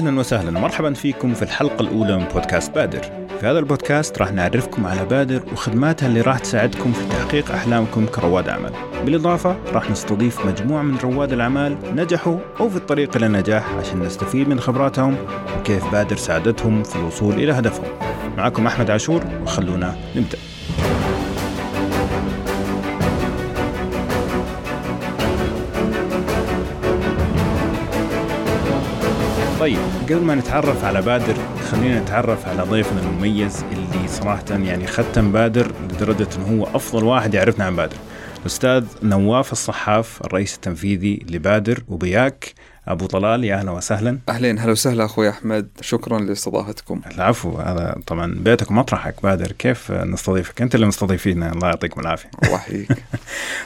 أهلا وسهلا، مرحبا فيكم في الحلقة الأولى من بودكاست بادر. في هذا البودكاست راح نعرفكم على بادر وخدماتها اللي راح تساعدكم في تحقيق أحلامكم كرواد أعمال. بالإضافة راح نستضيف مجموعة من رواد الأعمال نجحوا أو في الطريق للنجاح عشان نستفيد من خبراتهم وكيف بادر ساعدتهم في الوصول إلى هدفهم. معكم أحمد عشور وخلونا نبدأ. طيب، قبل ما نتعرف على بادر خلينا نتعرف على ضيفنا المميز اللي صراحة يعني ختم بادر لدرجة إنه هو أفضل واحد يعرفنا عن بادر، الأستاذ نواف الصحاف الرئيس التنفيذي لبادر. وبياك أبو طلال، يا أهلا وسهلا. أهلين، هلا وسهلا أخوي أحمد، شكرا لاستضافتكم. العفو، هذا طبعا بيتك ومطرحك بادر، كيف نستضيفك؟ أنت اللي مستضيفينا، الله يعطيكم العافية. الله يحييك.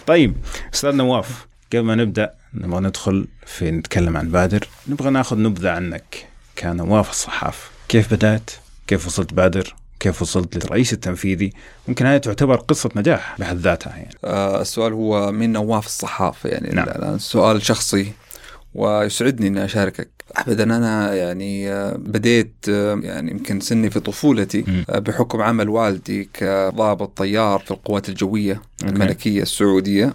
طيب أستاذ نواف، قبل ما نبدأ نبغى ندخل في نتكلم عن بادر، نبغى ناخذ نبذة عنك كنواف الصحاف، كيف بدأت، كيف وصلت بادر، كيف وصلت للرئيس التنفيذي. ممكن هذه تعتبر قصة نجاح بحد ذاتها يعني. السؤال هو من نواف الصحاف يعني؟ نعم. الآن سؤال شخصي ويسعدني أن أشاركك أبدا. أنا يعني بديت يعني يمكن سني في طفولتي بحكم عمل والدي كضابط طيار في القوات الجوية الملكية السعودية.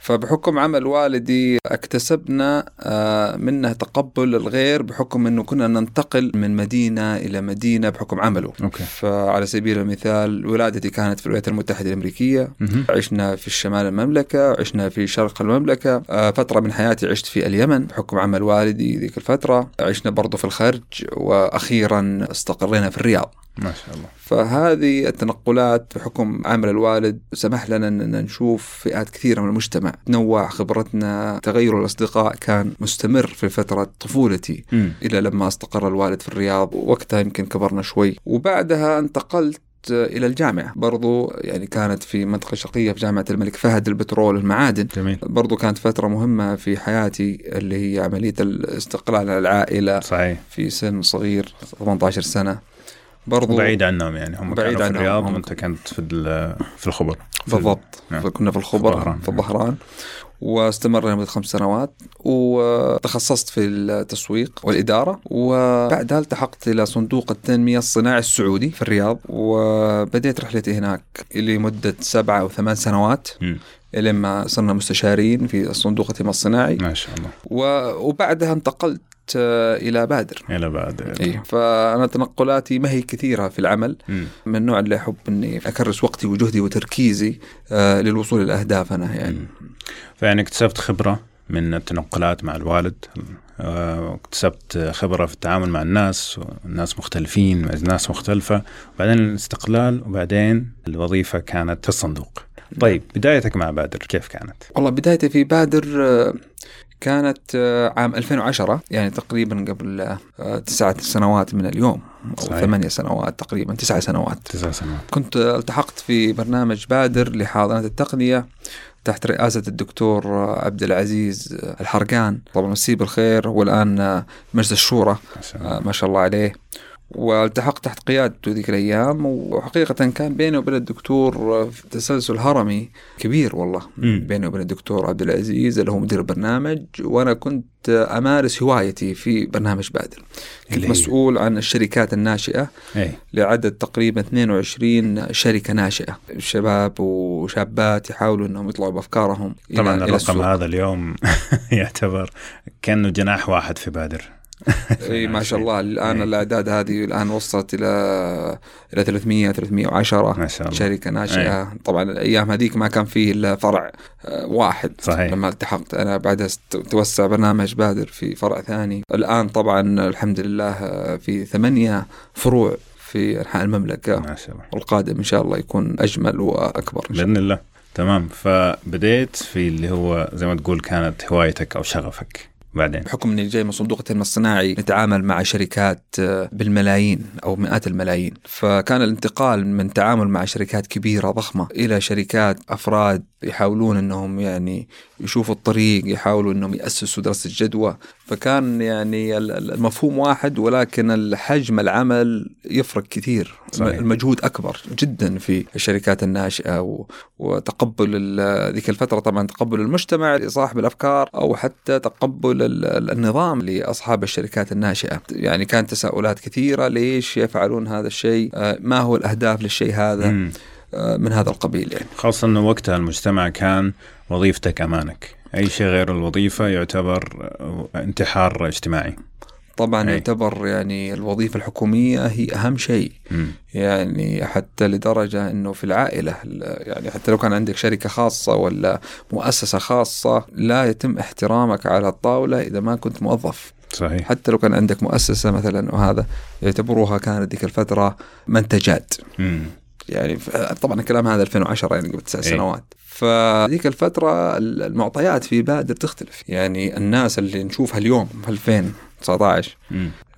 فبحكم عمل والدي اكتسبنا منه تقبل الغير، بحكم أنه كنا ننتقل من مدينة إلى مدينة بحكم عمله. فعلى سبيل المثال ولادتي كانت في الولايات المتحدة الأمريكية، عشنا في الشمال المملكة، عشنا في شرق المملكة، فترة من حياتي عشت في اليمن بحكم عمل والدي ذيك الفترة، عشنا برضو في الخرج، وأخيرا استقرينا في الرياض. ما شاء الله. فهذه التنقلات بحكم عمل الوالد سمح لنا أن نشوف فئات كثيرة من المجتمع، تنوع خبرتنا، تغير الأصدقاء كان مستمر في فترة طفولتي إلى لما استقر الوالد في الرياض، وقتها يمكن كبرنا شوي. وبعدها انتقلت إلى الجامعة، برضو يعني كانت في منطقة شرقية في جامعة الملك فهد البترول والمعادن. جميل. برضو كانت فترة مهمة في حياتي اللي هي عملية الاستقلال على العائلة. صحيح. في سن صغير 18 سنة، برضو بعيد عنهم يعني، هم كانوا في الرياض وانت كنت في الخبر. بالضبط. نعم. كنا في الخبر في الظهران، واستمرنا لمدة 5 سنوات، وتخصصت في التسويق والإدارة. وبعدها التحقت إلى صندوق التنمية الصناعي السعودي في الرياض، وبدأت رحلتي هناك لمدة 7 أو 8 سنوات لما صرنا مستشارين في الصندوق التنمية الصناعي. ما شاء الله. وبعدها انتقلت إلى بادر. إيه. فأنا تنقلاتي ما هي كثيرة في العمل، من النوع اللي أحب أني أكرس وقتي وجهدي وتركيزي للوصول إلى أهداف أنا يعني. فيعني اكتسبت خبرة من التنقلات مع الوالد، اكتسبت خبرة في التعامل مع الناس، ناس مختلفين مع ناس مختلفة، وبعدين الاستقلال، وبعدين الوظيفة كانت في الصندوق. طيب بدايتك مع بادر كيف كانت؟ والله بدايتي في بادر كانت عام 2010، يعني تقريبا قبل 9 سنوات من اليوم، أو 8 سنوات تقريبا، 9 سنوات. 9 سنوات. كنت التحقت في برنامج بادر لحاضنة التقنية تحت رئاسة الدكتور عبد العزيز الحرقان، طبعا مسيه بالخير، والآن مجلس الشورى ما شاء الله عليه. والتحقت تحت قيادته ذيك الأيام، وحقيقة كان بينه وبين الدكتور تسلسل هرمي كبير والله. بينه وبين الدكتور عبد العزيز اللي هو مدير البرنامج، وأنا كنت أمارس هوايتي في برنامج بادر. كنت مسؤول عن الشركات الناشئة لعدد تقريبا 22 شركة ناشئة، شباب وشابات يحاولوا أنهم يطلعوا بأفكارهم. طبعا الرقم هذا اليوم يعتبر كأنه جناح واحد في بادر. إيه ما شاء الله. الآن الأعداد هذه الآن وصلت إلى 300-310 شركة ناشئة. طبعا الأيام هذيك ما كان فيه إلا فرع واحد. صحيح. لما التحقت أنا بعدها توسع برنامج بادر في فرع ثاني. الآن طبعا الحمد لله في 8 فروع في أنحاء المملكة، والقادم إن شاء الله يكون أجمل وأكبر إن شاء الله. بإذن الله. تمام. فبدأت في اللي هو زي ما تقول كانت هوايتك أو شغفك. بعدين بحكم أني جاي من صندوق التنمية الصناعي نتعامل مع شركات بالملايين أو مئات الملايين، فكان الانتقال من تعامل مع شركات كبيرة ضخمة إلى شركات أفراد يحاولون أنهم يعني يشوفوا الطريق، يحاولوا أنهم يأسسوا دراسة جدوى. فكان يعني المفهوم واحد ولكن الحجم العمل يفرق كثير. صحيح. المجهود أكبر جدا في الشركات الناشئة وتقبل ذيك الفترة طبعا تقبل المجتمع لصاحب الأفكار أو حتى تقبل النظام لأصحاب الشركات الناشئة. يعني كانت تساؤلات كثيرة، ليش يفعلون هذا الشيء، ما هو الأهداف للشيء هذا، من هذا القبيل. يعني خاصة أنه وقتها المجتمع كان وظيفتك أمانك، أي شيء غير الوظيفة يعتبر انتحار اجتماعي. طبعا يعتبر يعني الوظيفة الحكومية هي أهم شيء، يعني حتى لدرجة أنه في العائلة، يعني حتى لو كان عندك شركة خاصة ولا مؤسسة خاصة لا يتم احترامك على الطاولة إذا ما كنت موظف. صحيح. حتى لو كان عندك مؤسسة مثلا، وهذا يعتبروها كانت ذيك الفترة منتجات. يعني طبعا الكلام هذا 2010 يعني قبل 9 سنوات. فذيك الفترة المعطيات في بادر تختلف، يعني الناس اللي نشوفها اليوم في 2019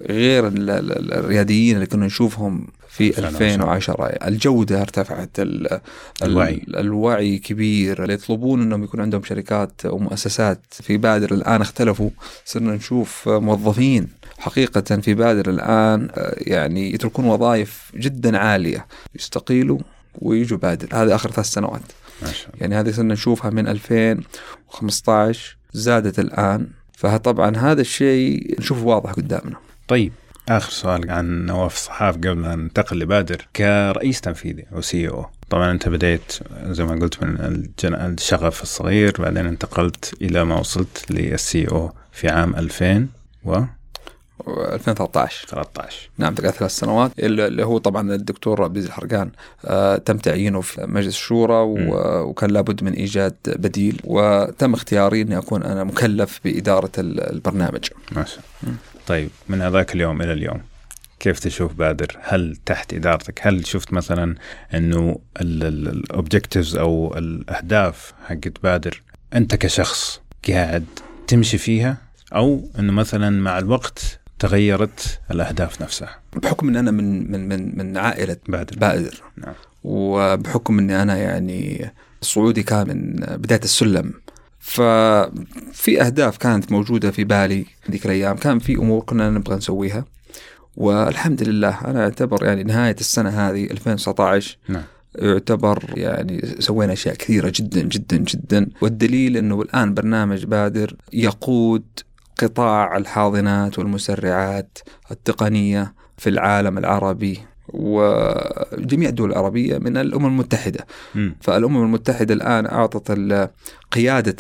غير الرياديين اللي كنا نشوفهم في 2010. الجودة ارتفعت، الوعي كبير، اللي يطلبون أنهم يكون عندهم شركات ومؤسسات في بادر الآن اختلفوا. صرنا نشوف موظفين حقيقة في بادر الآن يعني يتركون وظائف جدا عالية، يستقيلوا ويجوا بادر. هذا آخر 3 سنوات. يعني هذه صرنا نشوفها من 2015 زادت الآن، فطبعا هذا الشيء نشوفه واضح قدامنا. طيب آخر سؤال عن نواف الصحاف قبل أن ننتقل لبادر كرئيس تنفيذي أو CEO. طبعا أنت بديت زي ما قلت من الشغف الصغير، بعدين انتقلت إلى ما وصلت للCEO في عام 2013. نعم، تقعد 3 سنوات. اللي هو طبعا الدكتور عبد العزيز الحرقان تم تعيينه في مجلس الشورى، وكان لابد من إيجاد بديل، وتم اختياري أن أكون أنا مكلف بإدارة البرنامج. ماشي. طيب من هذاك اليوم إلى اليوم كيف تشوف بادر؟ هل تحت إدارتك هل شفت مثلا أنه الأوبجكتيفز أو الأهداف حقت بادر أنت كشخص قاعد تمشي فيها، أو أنه مثلا مع الوقت تغيرت الأهداف نفسها؟ بحكم أن أنا من عائلة بادر. نعم. وبحكم أني أنا يعني صعودي كان من بداية السلم، ففي أهداف كانت موجودة في بالي ذيك الأيام، كان في أمور كنا نبغى نسويها، والحمد لله أنا أعتبر يعني نهاية السنة هذه 2019 يعتبر يعني سوينا أشياء كثيرة جدا جدا جدا. والدليل أنه الآن برنامج بادر يقود قطاع الحاضنات والمسرعات التقنية في العالم العربي وجميع الدول العربية من الأمم المتحدة. فالأمم المتحدة الآن أعطت قيادة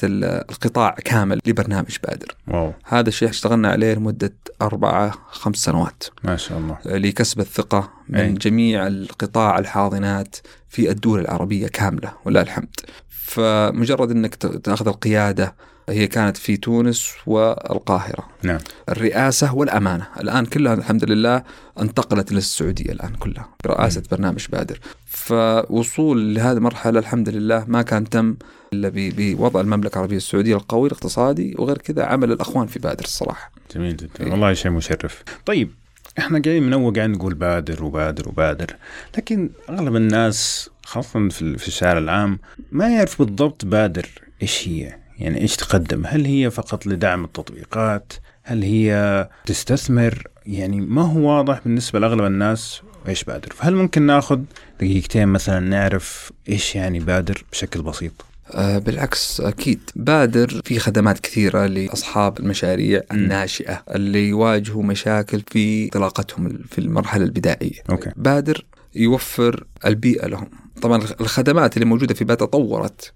القطاع كامل لبرنامج بادر. واو. هذا الشيء اشتغلنا عليه لمدة 4-5 سنوات. ما شاء الله. لكسب الثقة من جميع القطاع الحاضنات في الدول العربية كاملة ولله الحمد. فمجرد أنك تأخذ القيادة، هي كانت في تونس والقاهرة. نعم. الرئاسة والأمانة الآن كلها الحمد لله انتقلت للسعودية الآن كلها برئاسة برنامج بادر. فوصول لهذه المرحلة الحمد لله ما كان تم إلا بوضع المملكة العربية السعودية القوي الاقتصادي، وغير كذا عمل الأخوان في بادر الصراحة. جميل جدا والله، شيء مشرف. طيب احنا جايين منوق عن نقول بادر وبادر وبادر، لكن أغلب الناس خاصة في الشارع العام ما يعرف بالضبط بادر إيش هي، يعني إيش تقدم. هل هي فقط لدعم التطبيقات؟ هل هي تستثمر؟ يعني ما هو واضح بالنسبة لأغلب الناس إيش بادر. فهل ممكن نأخذ دقيقتين مثلا نعرف إيش يعني بادر بشكل بسيط؟ بالعكس أكيد بادر في خدمات كثيرة لأصحاب المشاريع الناشئة اللي يواجهوا مشاكل في انطلاقتهم في المرحلة البدائية. أوكي. بادر يوفر البيئة لهم. طبعا الخدمات اللي موجودة في بادر تطورت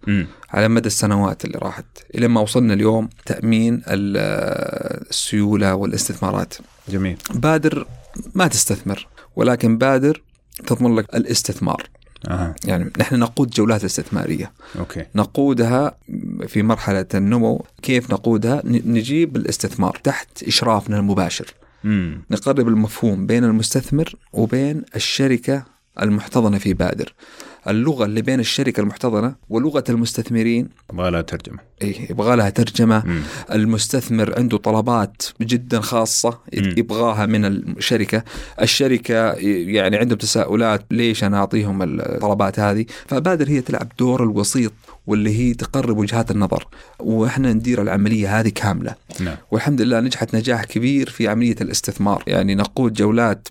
على مدى السنوات اللي راحت إلى ما وصلنا اليوم تأمين السيولة والاستثمارات. جميل. بادر ما تستثمر، ولكن بادر تضمن لك الاستثمار. يعني نحن نقود جولات استثمارية. أوكي. نقودها في مرحلة النمو. كيف نقودها؟ نجيب الاستثمار تحت إشرافنا المباشر. نقرب المفهوم بين المستثمر وبين الشركة المحتضنة في بادر. اللغة اللي بين الشركة المحتضنة ولغة المستثمرين يبغى لها ترجمة. إيه يبغى لها ترجمة. المستثمر عنده طلبات جدا خاصة يبغاها من الشركة. الشركة يعني عندهم تساؤلات ليش أنا أعطيهم الطلبات هذه. فبادر هي تلعب دور الوسيط واللي هي تقرب وجهات النظر، وإحنا ندير العملية هذه كاملة. والحمد لله نجحت نجاح كبير في عملية الاستثمار، يعني نقود جولات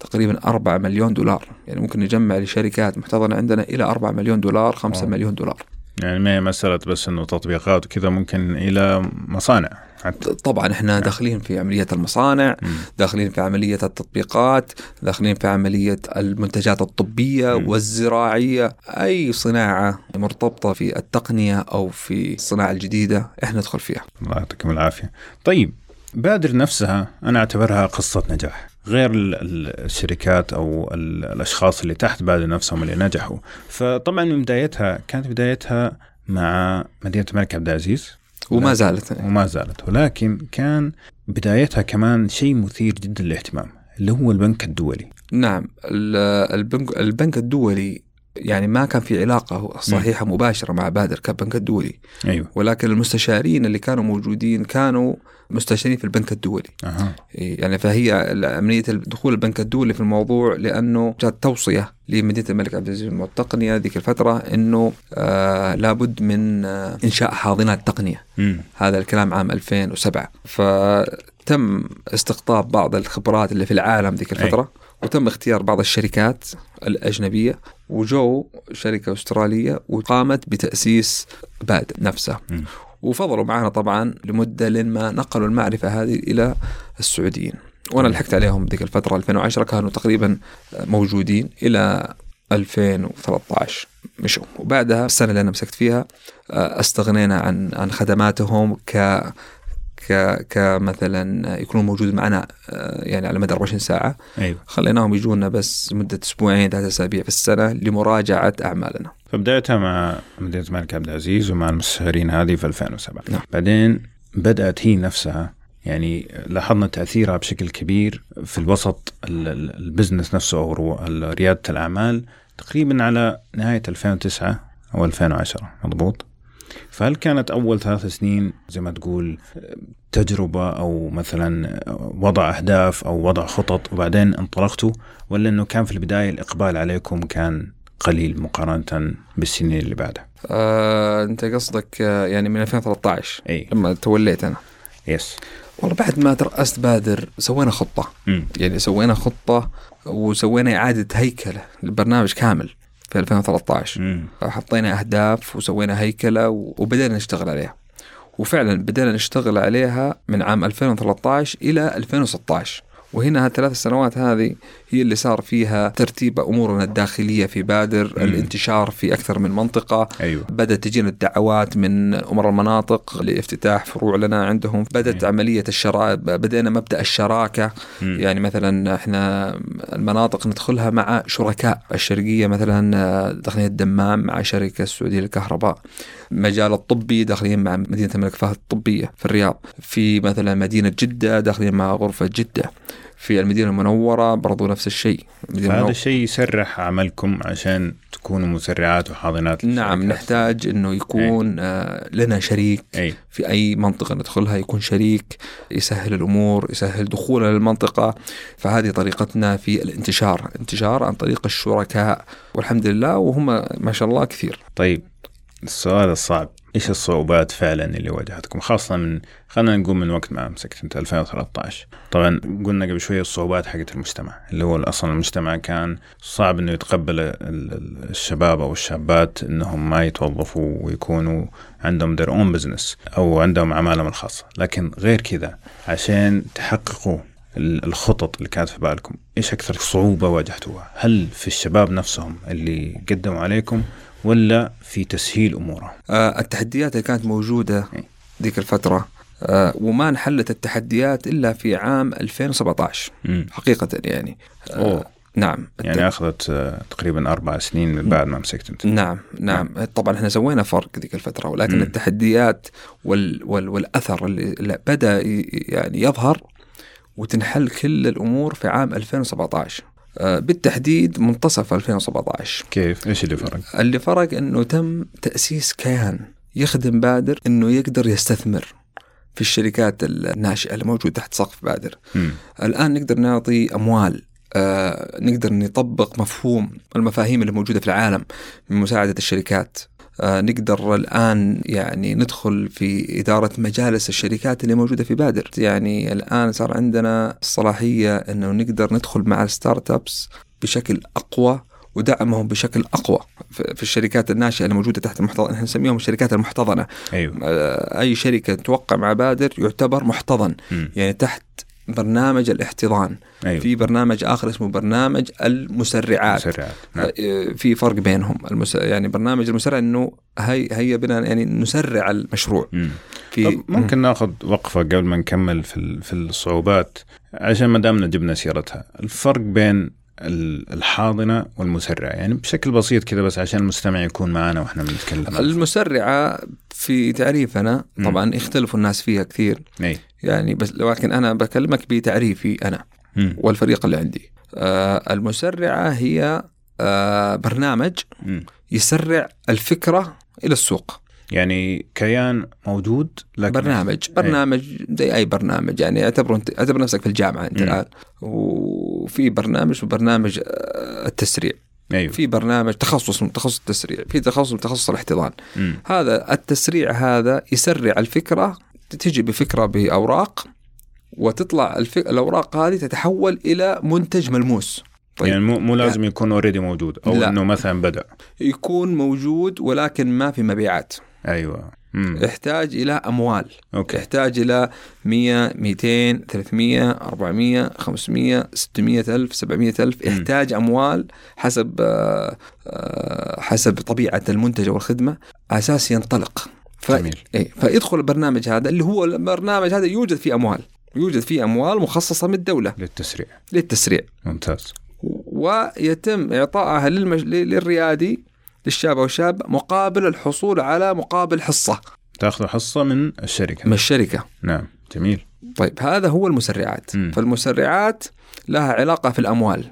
تقريبا 4 مليون دولار، يعني ممكن نجمع لشركات محتضنة عندنا إلى 4 مليون دولار 5 مليون دولار. يعني ما هي مسألة بس إنه تطبيقات وكذا، ممكن إلى مصانع حتى. طبعا إحنا داخلين في عملية المصانع، داخلين في عملية التطبيقات، داخلين في عملية المنتجات الطبية والزراعية. أي صناعة مرتبطة في التقنية أو في الصناعة الجديدة إحنا ندخل فيها. الله يعطيكم العافية. طيب بادر نفسها أنا أعتبرها قصة نجاح، غير الشركات أو الأشخاص اللي تحت بادر نفسهم اللي نجحوا. فطبعا من بدايتها كانت بدايتها مع مدينة الملك عبدالعزيز وما زالت، ولكن كان بدايتها كمان شيء مثير جدا للاهتمام اللي هو البنك الدولي. نعم، البنك الدولي يعني ما كان في علاقة صحيحة مباشرة مع بادر كبنك الدولي. أيوة. ولكن المستشارين اللي كانوا موجودين كانوا مستشارين في البنك الدولي. يعني فهي عملية دخول البنك الدولي في الموضوع لأنه جاءت توصية لمدينة الملك عبدالعزيز والتقنية ذيك الفترة أنه لابد من إنشاء حاضنات تقنية. هذا الكلام عام 2007، فتم استقطاب بعض الخبرات اللي في العالم ذيك الفترة. وتم اختيار بعض الشركات الأجنبية، وجو شركة أسترالية وقامت بتأسيس بادر نفسها. وفضلوا معنا طبعا لمدة لما نقلوا المعرفة هذه إلى السعوديين، وأنا لحقت عليهم ذيك الفترة 2010 كانوا تقريبا موجودين إلى 2013 مشوا. وبعدها السنة اللي أنا مسكت فيها استغنينا عن خدماتهم كمثلا يكونوا موجود معنا يعني على مدى 24 ساعة. أيوة. خليناهم يجونا بس مدة أسبوعين 3 أسابيع في السنة لمراجعة أعمالنا. فبدأتها مع مدينة الملك عبدالعزيز ومع المستشارين هذه في 2007. نعم. بعدين بدأت هي نفسها، يعني لاحظنا تأثيرها بشكل كبير في الوسط البزنس نفسه أو ريادة الأعمال تقريبا على نهاية 2009 أو 2010. مضبوط. فهل كانت أول 3 سنين زي ما تقول تجربة أو مثلا وضع أهداف أو وضع خطط وبعدين انطلقتوا، ولا أنه كان في البداية الإقبال عليكم كان قليل مقارنة بالسنين اللي بعدها؟ أنت قصدك يعني من 2013 لما توليت أنا. يس. والله بعد ما ترأست بادر سوينا خطة. يعني سوينا خطة وسوينا إعادة هيكلة للبرنامج كامل في 2013. حطينا أهداف وسوينا هيكلة وبدأنا نشتغل عليها، وفعلا بدأنا نشتغل عليها من عام 2013 إلى 2016. وهنا 3 سنوات هذه هي اللي صار فيها ترتيب أمورنا الداخلية في بادر، الانتشار في أكثر من منطقة. أيوة. بدأت تجينا الدعوات من أمراء المناطق لافتتاح فروع لنا عندهم. بدأت عملية بدأنا مبدأ الشراكة. يعني مثلا إحنا المناطق ندخلها مع شركاء. الشرقية مثلا داخلين الدمام مع شركة السعودية للكهرباء. مجال الطبي داخلين مع مدينة الملك فهد الطبية في الرياض. في مثلا مدينة جدة داخلين مع غرفة جدة. في المدينة المنورة برضو نفس الشيء. هذا الشيء يسرح عملكم عشان تكونوا مسرعات وحاضنات. نعم، نحتاج أنه يكون لنا شريك. في أي منطقة ندخلها يكون شريك يسهل الأمور، يسهل دخولنا للمنطقة. فهذه طريقتنا في الانتشار عن طريق الشركاء، والحمد لله وهم ما شاء الله كثير. طيب السؤال الصعب، إيش الصعوبات فعلا اللي واجهتكم خاصة من خلنا نقول من وقت ما مسكت انت 2013؟ طبعا قلنا قبل شوية الصعوبات حقت المجتمع اللي هو أصلا المجتمع كان صعب إنه يتقبل الشباب أو الشابات إنهم ما يتوظفوا ويكونوا عندهم their own business أو عندهم أعمالهم الخاصة. لكن غير كذا عشان تحققوا الخطط اللي كانت في بالكم، إيش أكثر صعوبة واجهتوها؟ هل في الشباب نفسهم اللي قدموا عليكم ولا في تسهيل أموره؟ التحديات اللي كانت موجودة ذيك الفترة وما انحلت التحديات إلا في عام 2017 حقيقة يعني. نعم، يعني أخذت تقريبا 4 سنين من بعد ما مسكت انت. نعم. طبعا احنا سوينا فرق ذيك الفترة، ولكن التحديات والأثر اللي بدأ يعني يظهر وتنحل كل الأمور في عام 2017. بالتحديد منتصف 2017. كيف؟ إيش اللي فرق؟ اللي فرق أنه تم تأسيس كيان يخدم بادر أنه يقدر يستثمر في الشركات الناشئة اللي موجودة تحت سقف بادر. الآن نقدر نعطي أموال، نقدر نطبق المفاهيم اللي موجودة في العالم من مساعدة الشركات، نقدر الآن يعني ندخل في إدارة مجالس الشركات اللي موجودة في بادر. يعني الآن صار عندنا الصلاحية أنه نقدر ندخل مع الستارت أبس بشكل أقوى ودعمهم بشكل أقوى في الشركات الناشئة اللي موجودة تحت المحتضنة. نحن نسميهم الشركات المحتضنة. أيوة. أي شركة توقع مع بادر يعتبر محتضن. يعني تحت برنامج الاحتضان. أيوة. في برنامج آخر اسمه برنامج المسرعات. نعم. في فرق بينهم. يعني برنامج المسرع إنه هي بنا يعني نسرع المشروع. في ممكن ناخذ وقفة قبل ما نكمل في الصعوبات عشان ما دامنا جبنا سيرتها. الفرق بين الحاضنة والمسرعة يعني بشكل بسيط كده بس عشان المستمع يكون معنا وإحنا بنتكلم. المسرعة في تعريفنا طبعا يختلفوا الناس فيها كثير. أي. يعني بس لكن أنا بكلمك بتعريفي أنا والفريق اللي عندي. المسرعة هي برنامج يسرع الفكرة إلى السوق. يعني كيان موجود لكن برنامج زي أي برنامج. يعني اعتبر نفسك في الجامعة أنت الآن، وفي برنامج التسريع. أيوه. في برنامج تخصص من تخصص التسريع، في تخصص من تخصص الاحتضان. هذا التسريع هذا يسرع الفكرة، تجي بفكرة بأوراق وتطلع الأوراق هذه تتحول إلى منتج ملموس. طيب. يعني مو لازم يكون اوريدي موجود او لا. انه مثلا بدأ يكون موجود ولكن ما في مبيعات. ايوه. يحتاج الى اموال. أوكي. يحتاج الى 100 200 300 400 500 600 الف 700 الف. يحتاج اموال حسب طبيعة المنتج او الخدمة اساس ينطلق. فيدخل البرنامج هذا اللي هو البرنامج هذا يوجد فيه اموال مخصصة من الدولة للتسريع. ممتاز. ويتم إعطائها للريادي للشاب أو الشاب مقابل الحصول على حصة. تأخذ حصة من الشركة. نعم. جميل. طيب هذا هو المسرعات. فالمسرعات لها علاقة في الأموال.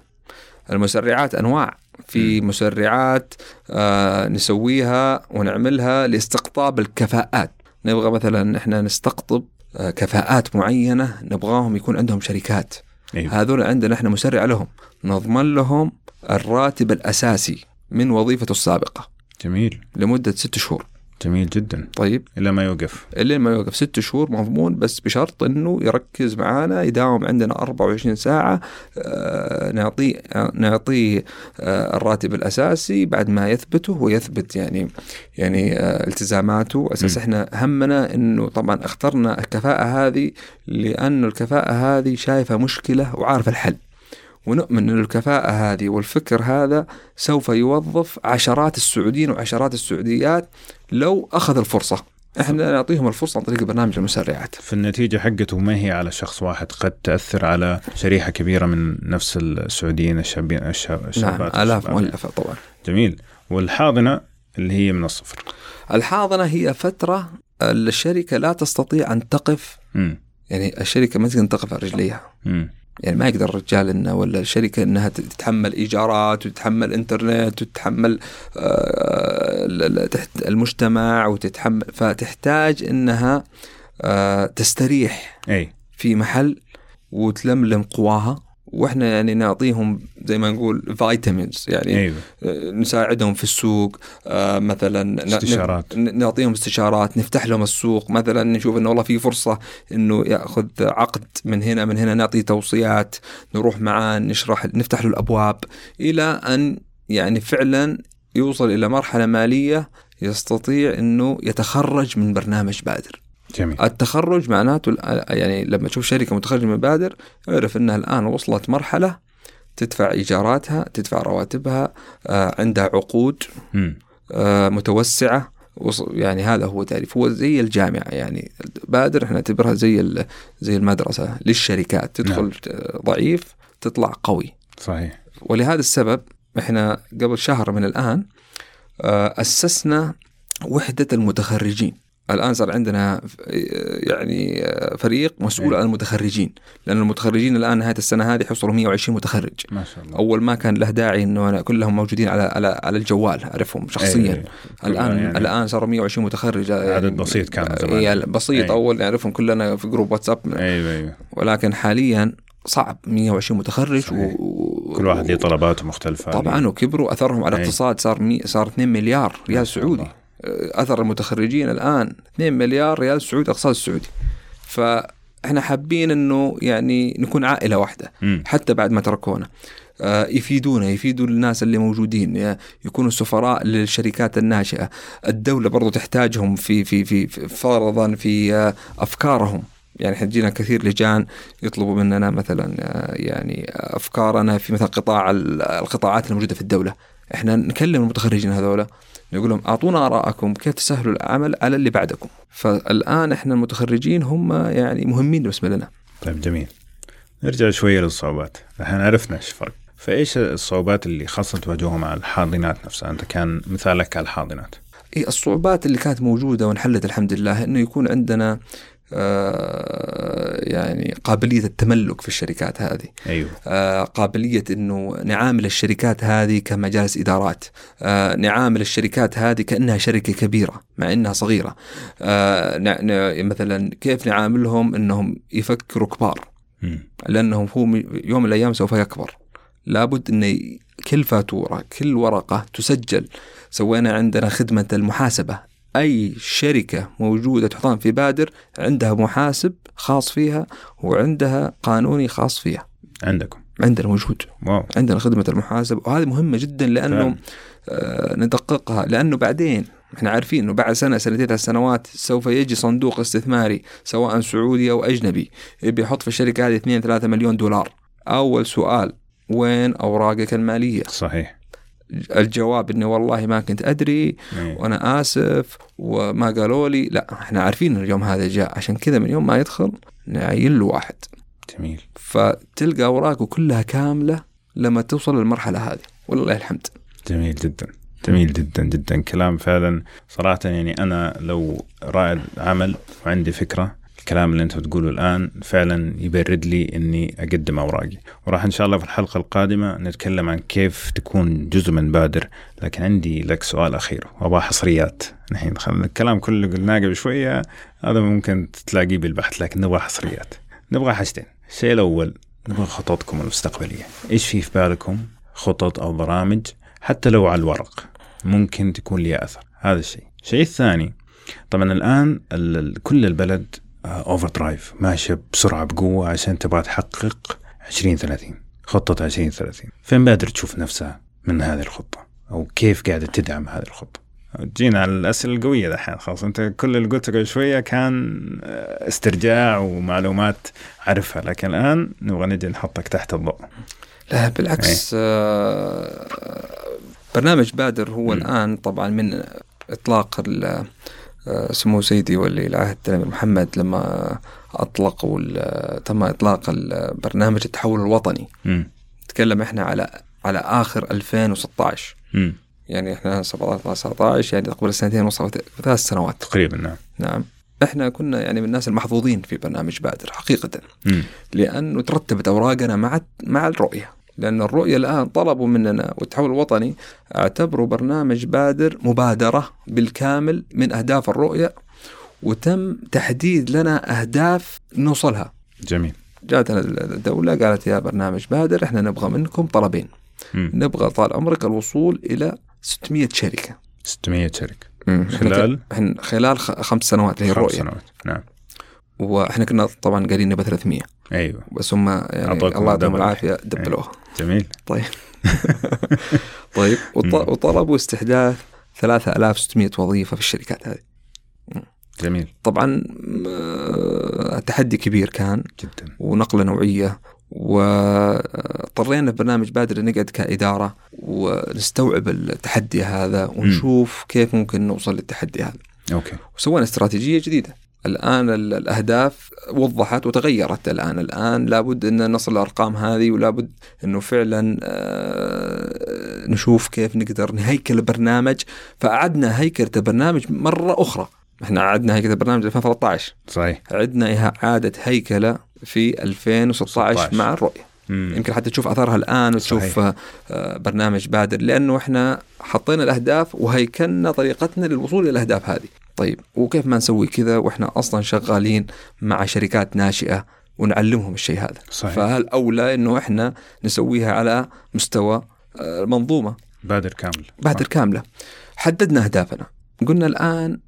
المسرعات أنواع. في مسرعات نسويها ونعملها لاستقطاب الكفاءات. نبغى مثلا إحنا نستقطب كفاءات معينة نبغاهم يكون عندهم شركات. أيوة. هذول عندنا احنا مسرع لهم، نضمن لهم الراتب الأساسي من وظيفته السابقة. جميل. لمدة 6 شهور. جميل جدا. طيب. إلا ما يوقف 6 شهور مضمون، بس بشرط إنه يركز معانا، يداوم عندنا 24 ساعة. نعطيه الراتب الأساسي بعد ما يثبته ويثبت يعني التزاماته. أساس إحنا همنا إنه طبعا اخترنا الكفاءة هذه لأن الكفاءة هذه شايفة مشكلة وعارفة الحل، ونؤمن أن الكفاءة هذه والفكر هذا سوف يوظف عشرات السعوديين وعشرات السعوديات لو أخذ الفرصة. إحنا نعطيهم الفرصة عن طريق برنامج المسرعات. في النتيجة حقته ما هي على شخص واحد، قد تأثر على شريحة كبيرة من نفس السعوديين الشابين الشابات. نعم. آلاف مؤلفة طبعا. جميل. والحاضنة اللي هي من الصفر. الحاضنة هي فترة الشركة لا تستطيع أن تقف. يعني الشركة ما تقدر تقف على رجليها. يعني ما يقدر الرجال إنه ولا الشركة إنها تتحمل إيجارات وتتحمل إنترنت وتتحمل المجتمع وتتحمل، فتحتاج إنها تستريح. أي. في محل وتلملم قواها، وإحنا يعني نعطيهم زي ما نقول فيتامينز. يعني أيوة. نساعدهم في السوق، مثلا استشارات. نعطيهم استشارات، نفتح لهم السوق، مثلا نشوف إنه والله في فرصة إنه يأخذ عقد من هنا، نعطيه توصيات، نروح معاه نشرح، نفتح له الأبواب، إلى أن يعني فعلا يوصل إلى مرحلة مالية يستطيع إنه يتخرج من برنامج بادر. جميل. التخرج معناته يعني لما تشوف شركة متخرجة من بادر يعرف أنها الآن وصلت مرحلة تدفع إيجاراتها، تدفع رواتبها، عندها عقود متوسعة. يعني هذا هو تعريف، هو زي الجامعة. يعني بادر احنا نعتبرها زي المدرسة للشركات، تدخل ضعيف تطلع قوي. صحيح. ولهذا السبب احنا قبل شهر من الآن أسسنا وحدة المتخرجين. الآن صار عندنا يعني فريق مسؤول عن المتخرجين، لأن المتخرجين الآن نهاية السنة هذه حصلوا 120 متخرج. ما شاء الله. أول ما كان له داعي إنه أنا كلهم موجودين على الجوال، أعرفهم شخصيا. الآن يعني الآن صاروا 120 متخرج، عدد بسيط كان زمان. يعني بسيط، أول نعرفهم كلنا في جروب واتساب. ولكن حاليا صعب 120 متخرج. صحيح. كل واحد له طلباته مختلفة طبعا، وكبروا أثرهم على الاقتصاد. صار 2 مليار ريال سعودي أثر المتخرجين الآن، 2 مليار ريال سعودي اقتصاد السعودي. فإحنا حابين أنه يعني نكون عائلة واحدة حتى بعد ما تركونا، يفيدون الناس اللي موجودين، يكونوا سفراء للشركات الناشئة. الدولة برضو تحتاجهم في فرضا في أفكارهم. يعني احنا جينا كثير لجان يطلبوا مننا مثلا يعني أفكارنا في مثلا القطاعات الموجودة في الدولة. احنا نكلم المتخرجين هذولا نقول لهم أعطونا آراءكم كيف تسهلوا العمل على اللي بعدكم. فالآن إحنا المتخرجين هم يعني مهمين بالنسبة لنا. طيب جميل، نرجع شوية للصعوبات. نحن عرفنا إيش الفرق، فإيش الصعوبات اللي خاصة تواجههم على الحاضنات نفسها؟ أنت كان مثالك على الحاضنات. إيه الصعوبات اللي كانت موجودة وانحلت الحمد لله، إنه يكون عندنا يعني قابلية التملك في الشركات هذه. أيوة. قابلية أنه نعامل الشركات هذه كمجالس إدارات، نعامل الشركات هذه كأنها شركة كبيرة مع أنها صغيرة. مثلا كيف نعاملهم أنهم يفكروا كبار، لأنهم يوم من الأيام سوف يكبر. لابد أن كل فاتورة كل ورقة تسجل. سوينا عندنا خدمة المحاسبة، أي شركة موجودة تحطان في بادر عندها محاسب خاص فيها وعندها قانوني خاص فيها. عندنا موجود. واو. عندنا خدمة المحاسبة، وهذه مهمة جدا لأنه ندققها، لأنه بعدين احنا عارفين أنه بعد سنة سنتين 3 سنوات سوف يجي صندوق استثماري سواء سعودي أو أجنبي بيحط في الشركة هذه 2-3 مليون دولار. أول سؤال وين أوراقك المالية؟ صحيح. الجواب إنه والله ما كنت أدري وأنا آسف وما قالوا لي. لا، إحنا عارفين اليوم هذا جاء، عشان كذا من يوم ما يدخل نعين له واحد. جميل. فتلقى أوراقه كلها كاملة لما توصل للمرحلة هذه، والله الحمد. جميل جدا، جميل جدا جدا، كلام فعلا صراحة. يعني أنا لو رائد عمل وعندي فكرة، الكلام اللي أنت تقوله الآن فعلا يبرد لي إني أقدم أوراقي. وراح إن شاء الله في الحلقة القادمة نتكلم عن كيف تكون جزء من بادر. لكن عندي لك سؤال أخير وأبغى حصريات. نحن الكلام كله قلناه قبل شوية، هذا ممكن تلاقيه بالبحث، لكن نبغى حصريات. نبغى حاجتين. الشيء الأول، نبغى خططكم المستقبلية. إيش في بالكم خطط أو برامج حتى لو على الورق ممكن تكون لها أثر؟ هذا الشيء. الشيء الثاني، طبعا الآن كل البلد أوفر درايف، ماشي بسرعة بقوة عشان تبغى تحقق 2030، خطة 2030. فين بادر تشوف نفسها من هذه الخطة، أو كيف قاعدة تدعم هذه الخطة؟ جينا على الأسئلة القوية الحين، خلاص أنت كل اللي قلت قبل شوية كان استرجاع ومعلومات عارفها، لكن الآن نبغى نجي نحطك تحت الضوء. لا بالعكس، برنامج بادر هو الآن طبعا من إطلاق سمو سيدي ولي العهد الأمير محمد لما أطلقوا تم إطلاق البرنامج التحول الوطني. نتكلم إحنا على آخر 2016. يعني إحنا 17-19، يعني قبل 2 و 3 سنوات تقريبا. نعم. إحنا كنا يعني من الناس المحظوظين في برنامج بادر حقيقة، لأنه ترتبت أوراقنا مع الرؤية. لأن الرؤية الآن طلبوا مننا، والتحول الوطني اعتبروا برنامج بادر مبادرة بالكامل من أهداف الرؤية، وتم تحديد لنا أهداف نوصلها. جميل. جاءتنا الدولة قالت يا برنامج بادر إحنا نبغى منكم طلبين. نبغى طال عمرك الوصول إلى 600 شركة. 600 شركة خلال 5 سنوات هي الرؤية. 5 سنوات. نعم. وإحنا كنا طبعا قايلين نبغى 300. أيوة. بس هم يعني الله يعطيهم العافية دبلوها. جميل. طيب. طيب. وطلبوا استحداث 3600 وظيفة في الشركات هذه. جميل. طبعا تحدي كبير كان جدا، ونقلة نوعية، واضطرينا برنامج بادر نقعد كإدارة ونستوعب التحدي هذا ونشوف كيف ممكن نوصل للتحدي هذا. أوكي. وسوينا استراتيجية جديدة. الآن الأهداف وضحت وتغيرت. الآن لابد أن نصل الأرقام هذه، ولابد أنه فعلا نشوف كيف نقدر نهيكل برنامج. فأعدنا هيكلة برنامج مرة أخرى. احنا عدنا هيكله برنامج 2013 صحيح، عدنا إعادة هيكلة في 2016 مع الرؤية. يمكن حتى تشوف أثرها الآن وتشوف برنامج بادر، لأنه احنا حطينا الأهداف وهيكلنا طريقتنا للوصول للأهداف هذه. طيب وكيف ما نسوي كذا وإحنا أصلا شغالين مع شركات ناشئة ونعلمهم الشيء هذا صحيح. فهل أولى أنه إحنا نسويها على مستوى منظومة بادر كاملة؟ بادر كاملة. حددنا أهدافنا، قلنا الآن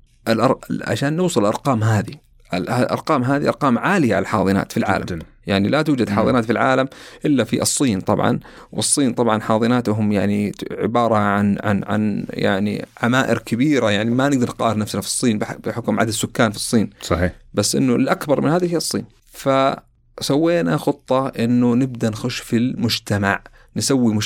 عشان نوصل الأرقام هذه، الأرقام هذه أرقام عالية على الحاضنات في العالم جداً. يعني لا توجد حاضنات في العالم إلا في الصين طبعا، والصين طبعا حاضناتهم يعني عبارة عن يعني عمائر كبيرة، يعني ما نقدر نقارن نفسنا في الصين بحكم عدد السكان في الصين صحيح، بس إنه الأكبر من هذه هي الصين. فسوينا خطة إنه نبدأ نخش في المجتمع،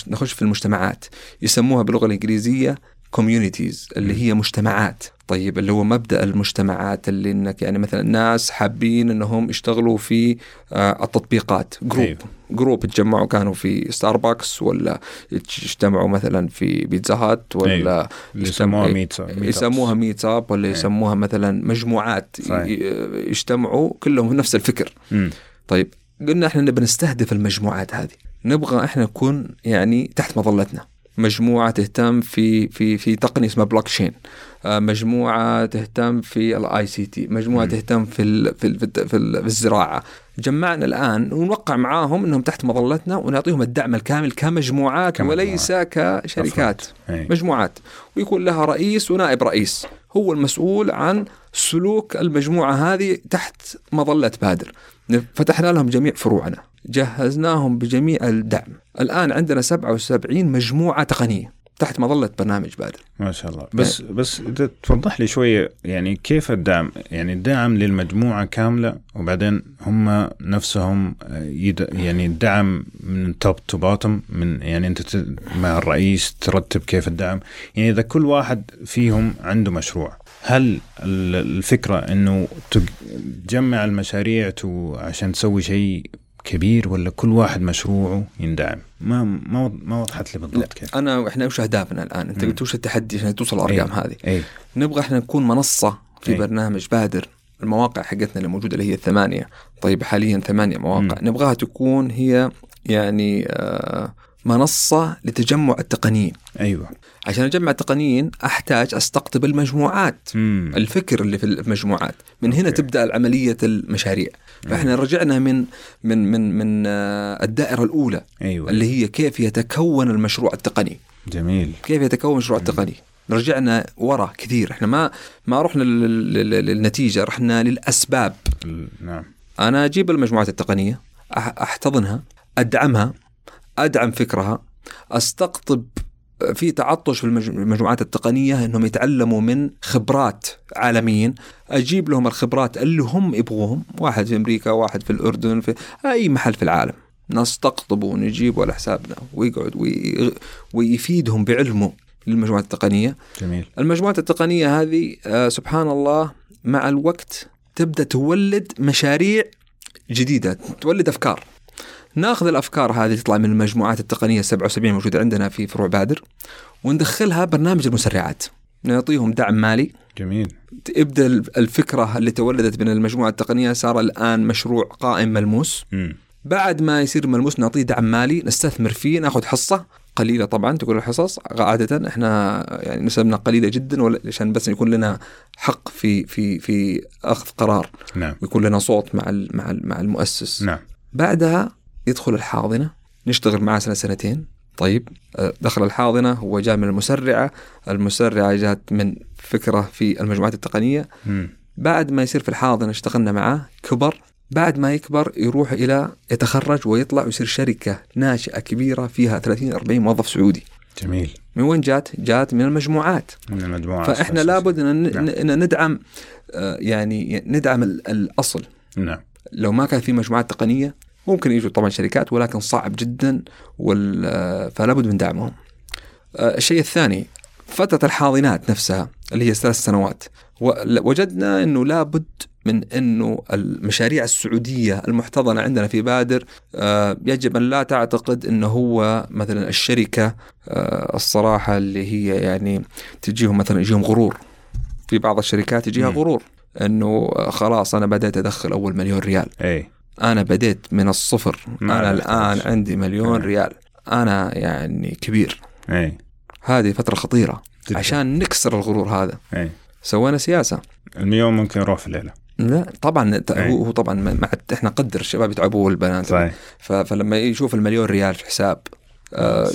نخش في المجتمعات، يسموها باللغة الإنجليزية communities اللي هي مجتمعات. طيب اللي هو مبدأ المجتمعات اللي انك يعني مثلا الناس حابين انهم يشتغلوا في التطبيقات، جروب يتجمعوا، كانوا في ستاربكس ولا يجتمعوا مثلا في بيتزا هات ولا يسموها ميت اب ولا يسموها مثلا مجموعات يجتمعوا كلهم في نفس الفكر. طيب قلنا احنا نبغى نستهدف المجموعات هذه، نبغى احنا نكون يعني تحت مظلتنا مجموعة تهتم في تقنية اسمها بلوكشين، مجموعة تهتم في الاي سي تي، مجموعة تهتم في الزراعة. جمعنا الآن ونوقع معاهم أنهم تحت مظلتنا ونعطيهم الدعم الكامل كمجموعات وليس كشركات، مجموعات، ويكون لها رئيس ونائب رئيس هو المسؤول عن سلوك المجموعة هذه تحت مظلة بادر. فتحنا لهم جميع فروعنا، جهزناهم بجميع الدعم. الآن عندنا 77 مجموعة تقنية تحت مظلة برنامج بادر. ما شاء الله. بس توضح لي شوية يعني كيف الدعم، يعني الدعم للمجموعة كاملة وبعدين هم نفسهم يعني الدعم من top to bottom، من يعني أنت مع الرئيس ترتب كيف الدعم، يعني إذا كل واحد فيهم عنده مشروع، هل الفكرة أنه تجمع المشاريع عشان تسوي شيء كبير ولا كل واحد مشروعه يندعم؟ ما وضحت لي بالضبط كيف. احنا وش اهدافنا الان؟ انت قلت وش التحدي عشان توصل الارقام هذه؟ نبغى احنا نكون منصة في برنامج بادر. المواقع حقتنا اللي موجودة اللي هي 8، طيب حاليا 8 مواقع، نبغاها تكون هي يعني منصة لتجمع التقنيين. أيوة. عشان أجمع التقنيين أحتاج أستقطب المجموعات، الفكر اللي في المجموعات، من هنا تبدأ العملية المشاريع. فإحنا رجعنا من الدائرة الأولى. أيوة. اللي هي كيف يتكون المشروع التقني. جميل. كيف يتكون مشروع التقني؟ رجعنا وراء كثير، إحنا ما رحنا للنتيجة، رحنا للأسباب. نعم. أنا أجيب المجموعات التقنية، أحتضنها، أدعمها، أدعم فكرها، أستقطب في تعطش في المجموعات التقنية أنهم يتعلموا من خبرات عالميين، أجيب لهم الخبرات اللي هم يبغوهم، واحد في أمريكا، واحد في الأردن، في أي محل في العالم، نستقطبه ونجيبه على حسابنا ويقعد ويفيدهم بعلمه للمجموعات التقنية. جميل. المجموعات التقنية هذه سبحان الله مع الوقت تبدأ تولد مشاريع جديدة، تولد أفكار. ناخذ الأفكار هذه تطلع من المجموعات التقنية 77 موجودة عندنا في فروع بادر وندخلها برنامج المسرعات، نعطيهم دعم مالي. جميل. تبدأ الفكرة اللي تولدت من المجموعة التقنية صار الآن مشروع قائم ملموس. بعد ما يصير ملموس نعطيه دعم مالي، نستثمر فيه، ناخذ حصة قليلة طبعا، تكون الحصص عادة احنا يعني نسبنا قليلة جدا عشان بس يكون لنا حق في أخذ قرار. نعم. ويكون لنا صوت مع المؤسس. نعم. بعدها يدخل الحاضنة، نشتغل معاه سنة سنتين. طيب دخل الحاضنة، هو جاء من المسرعة جاءت من فكرة في المجموعات التقنية. بعد ما يصير في الحاضنة اشتغلنا معاه، كبر. بعد ما يكبر يروح يتخرج ويطلع ويصير شركة ناشئة كبيرة فيها 30-40 موظف سعودي. جميل. من وين جات؟ من المجموعات. من المجموعات. فإحنا لابد أن ندعم، يعني ندعم الأصل. نعم. لو ما كان في مجموعات تقنية ممكن يجوا طبعا شركات، ولكن صعب جدا، فلا بد من دعمهم. الشيء الثاني، فترة الحاضنات نفسها اللي هي 3 سنوات، وجدنا أنه لا بد من أنه المشاريع السعودية المحتضنة عندنا في بادر يجب أن لا تعتقد أنه هو مثلا الشركة الصراحة اللي هي يعني تجيهم مثلا يجيهم غرور في بعض الشركات يجيها غرور أنه خلاص أنا بديت أدخل أول $1,000,000، أي أنا بديت من الصفر، أنا الآن عندي $1,000,000، أنا يعني كبير. أي هذه فترة خطيرة جدا. عشان نكسر الغرور هذا أي سوينا سياسة اليوم ممكن نروح في الليلة، لا طبعا هو طبعا ما احنا قدر الشباب يتعبوا والبنات صحيح. فلما يشوف $1,000,000 في حساب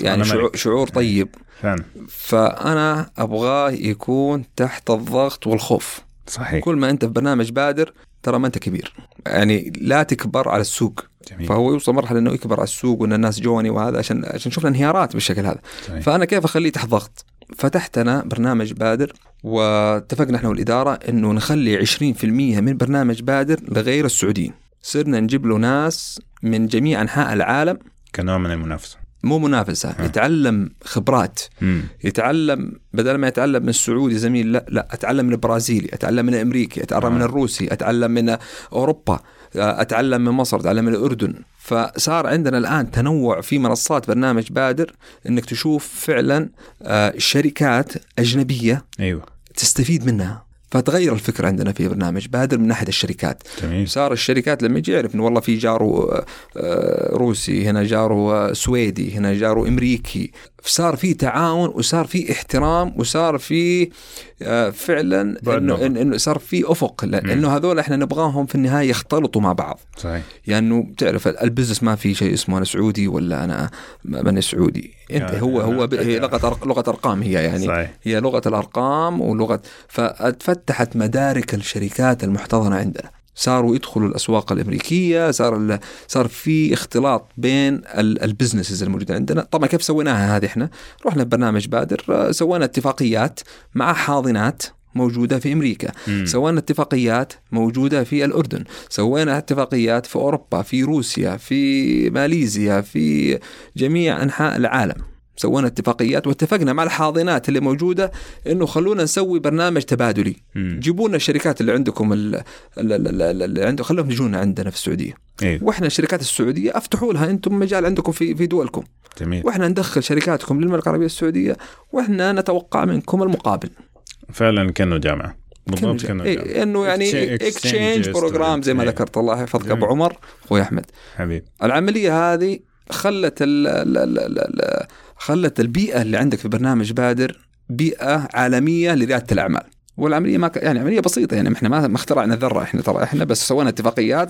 يعني شعور طيب فهم. فأنا أبغاه يكون تحت الضغط والخوف صحيح. كل ما أنت في برنامج بادر ترى ما أنت كبير، يعني لا تكبر على السوق جميل. فهو يوصل مرحلة أنه يكبر على السوق وأن الناس جوني وهذا عشان شفنا انهيارات بالشكل هذا صحيح. فأنا كيف أخليه تحت ضغط؟ فتحتنا برنامج بادر، واتفقنا احنا والإدارة أنه نخلي 20% من برنامج بادر لغير السعوديين. صرنا نجيب له ناس من جميع أنحاء العالم كنوع من المنافسة، مو منافسة يتعلم خبرات يتعلم، بدل ما يتعلم من السعودي زميل لا أتعلم من البرازيلي، أتعلم من الأمريكي، أتعلم من الروسي، أتعلم من أوروبا، أتعلم من مصر، أتعلم من الأردن. فصار عندنا الآن تنوع في منصات برنامج بادر، أنك تشوف فعلا شركات أجنبية أيوة تستفيد منها. فتغير الفكر عندنا في برنامج بادر من ناحية الشركات جميل. صار الشركات لما يجي يعرف إنه والله في جاره روسي، هنا جاره سويدي، هنا جاره أمريكي، صار في تعاون وصار في احترام وصار في فعلا إنه صار في أفق، لأنه هذول إحنا نبغاهم في النهاية يختلطوا مع بعض صحيح. يعني تعرف البزنس ما في شيء اسمه أنا سعودي ولا أنا من سعودي، أنت هو هي لغة أرقام، هي يعني صحيح. هي لغة الأرقام ولغة، فاتفتحت مدارك الشركات المحتضنة عندنا، صاروا يدخلوا الأسواق الأمريكية، صار في اختلاط بين البزنسز الموجودة عندنا. طبعا كيف سويناها هذه؟ احنا رحنا ببرنامج بادر سوينا اتفاقيات مع حاضنات موجودة في أمريكا، سوينا اتفاقيات موجودة في الأردن، سوينا اتفاقيات في أوروبا، في روسيا، في ماليزيا، في جميع أنحاء العالم سوينا اتفاقيات، واتفقنا مع الحاضنات اللي موجودة إنه خلونا نسوي برنامج تبادلي، جيبونا الشركات اللي عندكم اللي عندكم خلوهم يجونا عندنا في السعودية إيه؟ وإحنا الشركات السعودية أفتحوا لها أنتم مجال عندكم في دولكم جميل. وإحنا ندخل شركاتكم للمملكة العربية السعودية، وإحنا نتوقع منكم المقابل. فعلا كأنه جامعة بالضبط، كأنه إيه إنه يعني exchange program زي ما ذكرت. الله يحفظك أبو عمر أخوي أحمد حبيب. العملية هذه خلت البيئة اللي عندك في برنامج بادر بيئة عالمية لريادة الأعمال. والعملية ما يعني عملية بسيطة، يعني إحنا ما اخترعنا ذرة، إحنا ترى إحنا بس سوينا اتفاقيات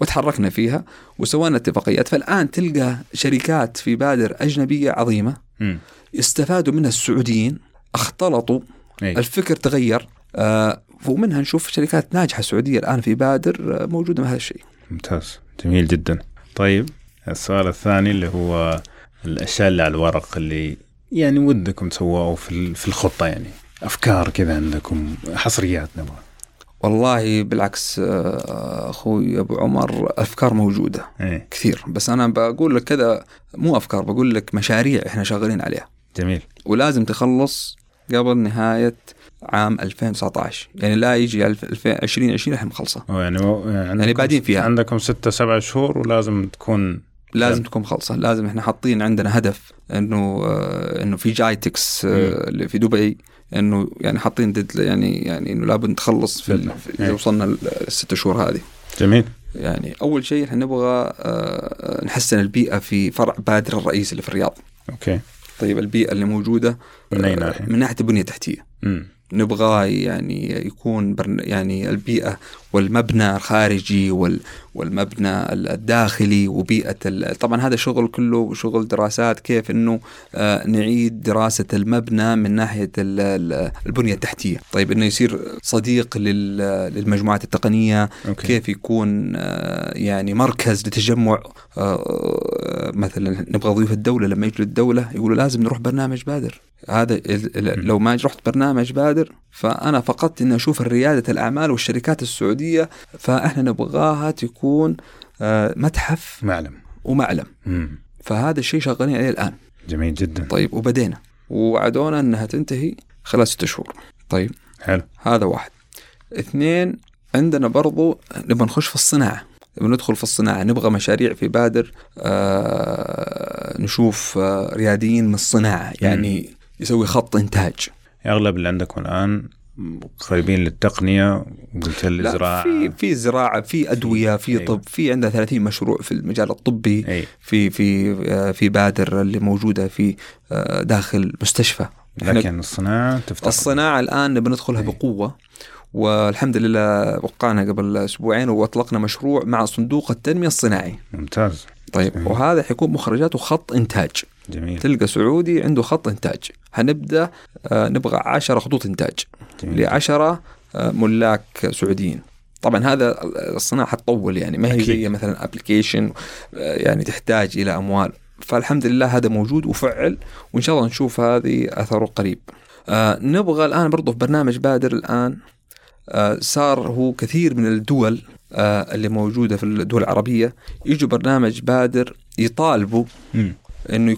وتحركنا فيها وسوينا اتفاقيات. فالآن تلقى شركات في بادر أجنبية عظيمة استفادوا منها السعوديين، اختلطوا الفكر تغير، ومنها نشوف شركات ناجحة سعودية الآن في بادر موجودة مع هذا الشيء. ممتاز جميل جدا. طيب السؤال الثاني اللي هو الأشياء اللي على الورق اللي يعني ودكم تسووه في الخطة، يعني أفكار كذا عندكم حصريات نبغى. والله بالعكس أخوي أبو عمر أفكار موجودة ايه؟ كثير، بس أنا بقول لك كذا مو أفكار، بقول لك مشاريع إحنا شغالين عليها جميل، ولازم تخلص قبل نهاية عام 2019، يعني لا يجي 2020 إحنا مخلصة، يعني بعدين فيها عندكم 6-7 شهور ولازم تكون خلصة. لازم إحنا حاطين عندنا هدف إنه في جايتكس اللي في دبي، إنه يعني حاطين ديد يعني إنه لابد نتخلص إذا وصلنا ال6 شهور هذه جميل. يعني أول شيء إحنا نبغى نحسن البيئة في فرع بادر الرئيسي اللي في الرياض. أوكي. طيب البيئة اللي موجودة من ناحية البنية التحتية نبغى يعني يكون يعني البيئة والمبنى الخارجي والمبنى الداخلي وبيئة طبعا هذا شغل كله شغل دراسات، كيف إنه نعيد دراسة المبنى من ناحية البنية التحتية. طيب إنه يصير صديق للمجموعات التقنية أوكي. كيف يكون يعني مركز لتجمع، مثلا نبغى ضيوف الدولة لما يجوا الدولة يقولوا لازم نروح برنامج بادر. هذا لو ما رحت برنامج بادر فأنا فقدت إن أشوف ريادة الأعمال والشركات السعودية. فإحنا نبغاها تكون متحف معلم فهذا الشيء شغالين عليه الآن جميل جدا. طيب وبدينا وعدونا أنها تنتهي خلال 6 شهور. طيب حلو، هذا واحد. 2 عندنا برضو نبغى نخش في الصناعة، بندخل في الصناعة، نبغى مشاريع في بادر نشوف رياديين من الصناعة، يعني يسوي خط إنتاج. أغلب اللي عندكم الآن قريبين للتقنية، قلت الزراعة، في زراعة، في أدوية، في طب، في عندنا 30 مشروع في المجال الطبي، في في في بادر اللي موجودة في داخل مستشفى. لكن الصناعة تفتقد. الصناعة الآن بندخلها بقوة، والحمد لله وقعنا قبل أسبوعين وأطلقنا مشروع مع صندوق التنمية الصناعي. ممتاز. طيب جميل. وهذا حيكون مخرجاته خط إنتاج. جميل. تلقى سعودي عنده خط إنتاج، هنبدأ نبغى 10 خطوط إنتاج ل10 ملاك سعوديين. طبعا هذا الصناعة حتطول، يعني ما هي زي مثلا أبليكيشن يعني تحتاج إلى أموال، فالحمد لله هذا موجود وفعل، وإن شاء الله نشوف هذه أثره قريب. نبغى الآن برضو في برنامج بادر الآن صار هو كثير من الدول اللي موجودة في الدول العربية يجوا برنامج بادر يطالبوا إنه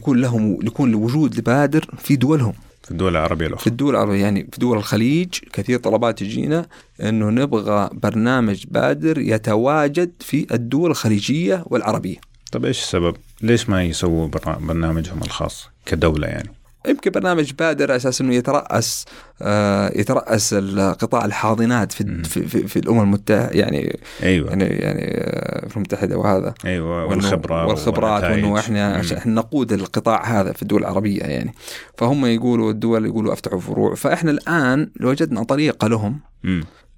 يكون لوجود لبادر في دولهم، في الدول العربية الأخرى، في الدول العربية يعني في دول الخليج. كثير طلبات تجينا إنه نبغى برنامج بادر يتواجد في الدول الخليجية والعربية. طب إيش السبب؟ ليش ما يسووا برنامجهم الخاص كدولة؟ يعني يمكن برنامج بادر أساس إنه يترأس القطاع الحاضنات في الأمم المتحدة، يعني أيوة. يعني في المتحدة، وهذا أيوة، والخبرات وإنه إحنا نقود القطاع هذا في الدول العربية، يعني فهم يقولوا الدول يقولوا افتحوا فروع، فإحنا الآن وجدنا طريقة لهم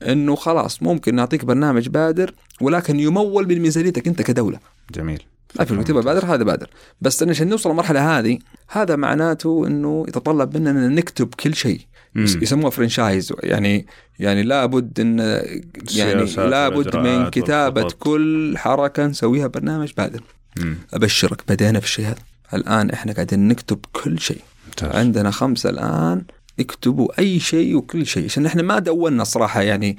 إنه خلاص ممكن نعطيك برنامج بادر ولكن يمول من ميزانيتك أنت كدولة. جميل. لا في الكتابة بادر، هذا بادر، بس أنا عشان نوصل المرحلة هذه هذا معناته إنه يتطلب مننا نكتب كل شيء، يسموها فرنشايز، يعني لابد إن يعني لابد من كتابة والخطط. كل حركة نسويها برنامج بادر. أبشرك بدأنا في الشيء هذا، الآن إحنا قاعدين نكتب كل شيء. عندنا 5 الآن يكتبوا أي شيء وكل شيء، عشان إحنا ما دولنا صراحة يعني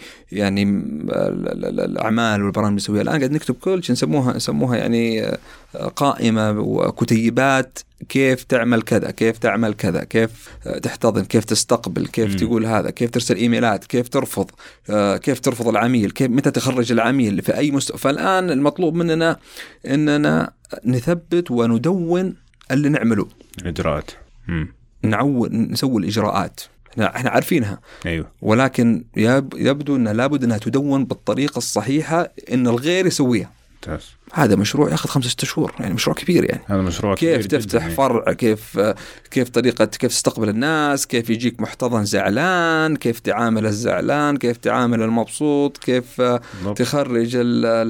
الأعمال والبرامج نسويها الآن، قاعد نكتب كل شيء، نسموها يعني قائمة وكتيبات، كيف تعمل كذا، كيف تعمل كذا، كيف تحتضن، كيف تستقبل، كيف تقول هذا، كيف ترسل إيميلات، كيف ترفض، كيف ترفض العميل، كيف متى تخرج العميل في أي مستوى. فالآن المطلوب مننا إننا نثبت وندون اللي نعمله، إجراءات، نسوي الإجراءات احنا عارفينها، أيوة. ولكن يبدو أن لابد أنها تدون بالطريقة الصحيحة إن الغير يسويها. ممتاز. هذا مشروع ياخذ 5-6 شهور، يعني مشروع كبير، يعني هذا مشروع كيف كبير، تفتح فرع، كيف طريقة، كيف تستقبل الناس، كيف يجيك محتضن زعلان، كيف تعامل الزعلان، كيف تعامل المبسوط، كيف تخرج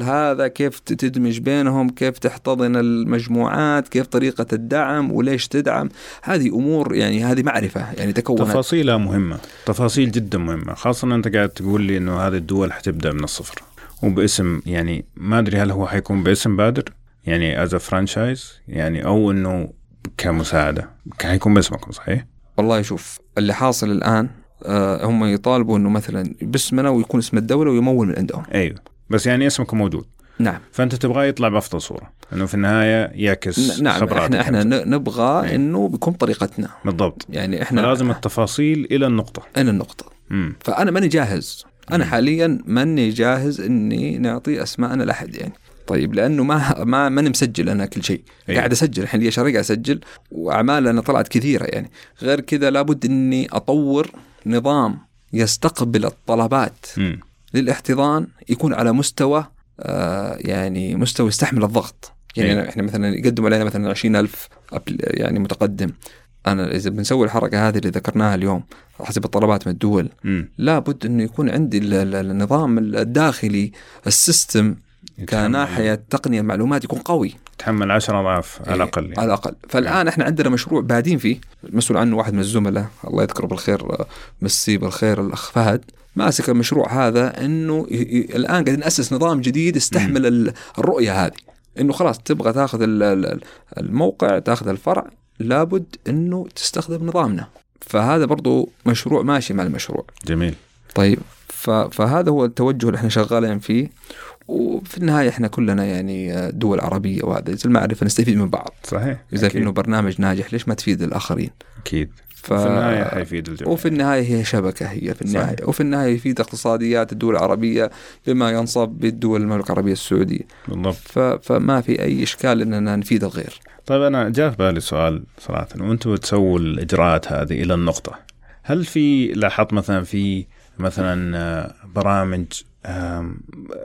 هذا، كيف تدمج بينهم، كيف تحتضن المجموعات، كيف طريقة الدعم وليش تدعم. هذه أمور يعني هذه معرفة، يعني تكونت تفاصيلها مهمة، تفاصيل جدا مهمة، خاصة أنت قاعد تقول لي إنه هذه الدول حتبدأ من الصفر وباسم، يعني ما أدري هل هو حيكون باسم بادر يعني as a franchise يعني، أو إنه كمساعدة، حيكون باسمكم صحيح؟ والله شوف اللي حاصل الآن هم يطالبوا إنه مثلا باسمنا ويكون اسم الدولة ويمول من عندهم. أيوة بس يعني اسمكم موجود. نعم. فأنت تبغى يطلع بأفضل صورة إنه في النهاية يعكس. نعم. خبرات. إحنا نبغى أيوة. إنه بكم طريقتنا. بالضبط. يعني إحنا لازم التفاصيل إلى النقطة. إلى النقطة. فأنا ماني جاهز. أنا حالياً ماني جاهز إني نعطي أسماءنا لأحد يعني، طيب لأنه ما مسجل أنا كل شيء، قاعد أسجل الحين لي شريك أسجل، وأعمال أنا طلعت كثيرة يعني. غير كذا لابد إني أطور نظام يستقبل الطلبات للاحتضان يكون على مستوى يعني مستوى يستحمل الضغط، يعني إحنا مثلاً يقدموا علينا مثلاً 20,000 يعني متقدم. أنا إذا بنسوي الحركة هذه اللي ذكرناها اليوم حسب الطلبات من الدول، لابد أنه يكون عندي النظام الداخلي، السيستم كناحية تقنية المعلومات يكون قوي، يتحمل 10 أضعاف على الأقل يعني. على الأقل. فالآن إحنا عندنا مشروع بادين فيه، مسؤول عنه واحد من الزملاء الله يذكره بالخير، مسي بالخير، الأخ فهد ماسك المشروع هذا، إنه الآن قاعد نأسس نظام جديد يستحمل الرؤية هذه، إنه خلاص تبغى تأخذ الموقع، تأخذ الفرع، لابد أنه تستخدم نظامنا. فهذا برضو مشروع ماشي مع المشروع. جميل. طيب فهذا هو التوجه اللي احنا شغالين فيه، وفي النهاية احنا كلنا يعني دول عربية، وهذا إذا المعرفة نستفيد من بعض. صحيح. إذا كأنه برنامج ناجح ليش ما تفيد الآخرين؟ أكيد. في النهاية حيفيد الجميع. وفي النهاية هي شبكة، هي في النهاية. صحيح. وفي النهاية يفيد اقتصاديات الدول العربية بما ينصب بالدول المملكة العربية السعودية. بالضبط. فما في أي إشكال إننا نفيد الغير. طيب أنا جاء في بالي سؤال صراحة، وأنتوا تسووا الإجراءات هذه إلى النقطة، هل في لاحظت مثلا في مثلا برامج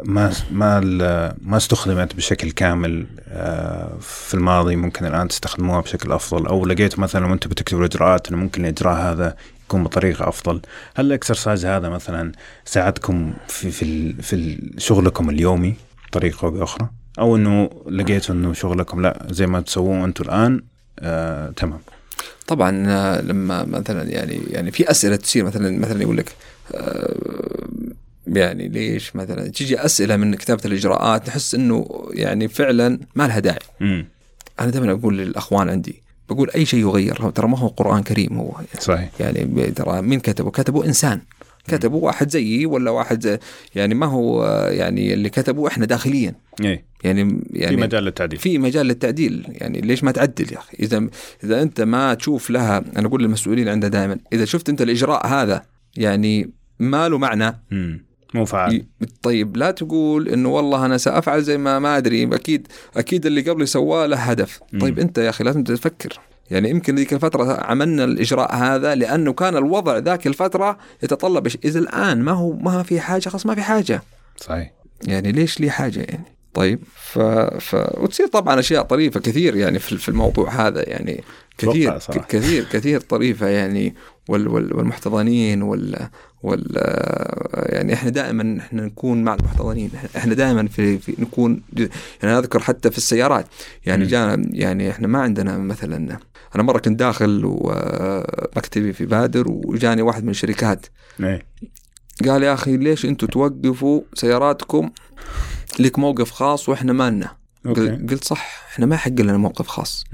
ما استخدمت بشكل كامل في الماضي ممكن الآن تستخدموها بشكل أفضل، أو لقيت مثلا وأنت بتكتب الإجراءات أنه ممكن الإجراء هذا يكون بطريقة أفضل. هل الإكسرسايز هذا مثلا ساعدكم في شغلكم اليومي بطريقة أو بأخرى، أو أنه لقيت أنه شغلكم لا زي ما تسوون أنتوا الآن تمام؟ طبعا لما مثلا يعني في أسئلة تصير مثلا يقول لك يعني ليش مثلا تيجي أسئلة من كتابة الإجراءات تحس إنه يعني فعلا ما لها داعي. أنا دائما أقول للأخوان عندي، بقول أي شيء يغير ترى ما هو قرآن كريم هو صحيح. يعني ترى مين كتبه إنسان، كتبه واحد زيي ولا واحد يعني ما هو يعني اللي كتبه إحنا داخليا يعني في مجال للتعديل يعني ليش ما تعدل يا أخي؟ إذا أنت ما تشوف لها، أنا أقول للمسؤولين عندنا دائما إذا شفت أنت الإجراء هذا يعني ما له معنى مو فعال، طيب لا تقول إنه والله أنا سأفعل زي ما أدري، أكيد اللي قبل سواه له هدف. طيب أنت يا أخي لازم تفكر، يعني يمكن ذيك الفترة عملنا الإجراء هذا لأنه كان الوضع ذاك الفترة يتطلب، إذا الآن ما في حاجة خلاص ما في حاجة، صحيح يعني ليش لي حاجة يعني. طيب وتصير طبعا أشياء طريفة كثير يعني في الموضوع هذا، يعني كثير كثير كثير طريفة يعني والمحتضنين يعني احنا دائما نكون مع المحتضنين، احنا دائما في نكون يعني اذكر حتى في السيارات يعني جانا يعني احنا ما عندنا مثلا، انا مره كنت داخل ومكتبي في بادر وجاني واحد من الشركات قال يا اخي ليش انتم توقفوا سياراتكم، لك موقف خاص واحنا ما لنا. قلت صح احنا ما حق لنا موقف خاص،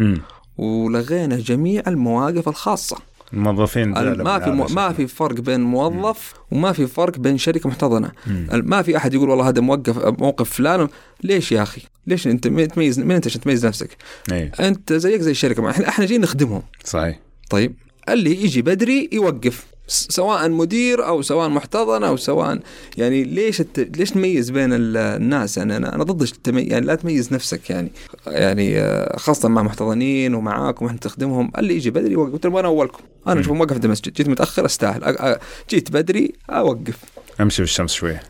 ولغينا جميع المواقف الخاصه الموظفين، ما في فرق بين موظف وما في فرق بين شركة محتضنة. ما في أحد يقول والله هذا موقف فلان. ليش يا أخي؟ ليش أنت تميز؟ من أنت عشان تميز نفسك؟ أنت زيك زي الشركة، إحنا جايين نخدمهم صحيح. طيب اللي يجي بدري يوقف، سواء مدير أو سواء محتضن أو سواء يعني ليش تميز بين الناس؟ أنا ضد يعني لا تميز نفسك يعني خاصة مع محتضنين ومعاكم وإحنا تخدمهم. اللي يجي بدري يوقف، قلت أنا أولكم، أنا أشوفهم وقفت المسجد، جيت متأخر أستاهل، جيت بدري أوقف أمشي بالشمس شوية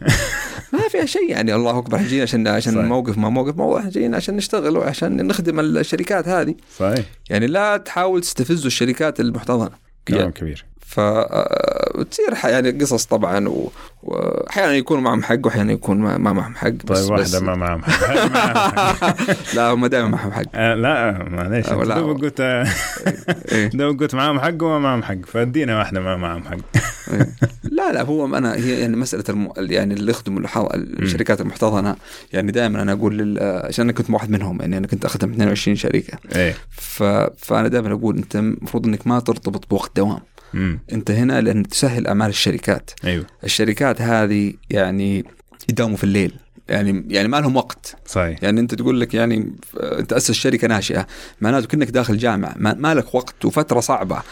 ما فيها شيء يعني، الله أكبر جينا عشان الموقف ما موقف جينا عشان نشتغل وعشان نخدم الشركات هذه صحيح. يعني لا تحاول تستفزوا الشركات المحتضنة يعني كبير، فتصير يعني قصص طبعا، وأحيانا يكون معهم حق وأحيانا يكون ما معهم حق. طيب واحدة ما معهم حق لا ما دائما معهم حق لا معليش قلت معهم حق وما معهم حق، فادينا واحدة ما معهم حق لا هو أنا هي يعني مسألة يعني اللي يخدم الشركات المحتضنة يعني دائما أنا أقول عشان أنا كنت واحد منهم، يعني أنا كنت أخدم 22 شركة فأنا دائما أقول أنت المفروض أنك ما ترتبط بوقت دوام، أنت هنا لأن تسهل أعمال الشركات. الشركات هذه يعني يداوموا في الليل، يعني ما لهم وقت صحيح. يعني أنت تقول لك يعني أنت أسس شركة ناشئة معناته كأنك داخل جامعة، ما لك وقت وفترة صعبة،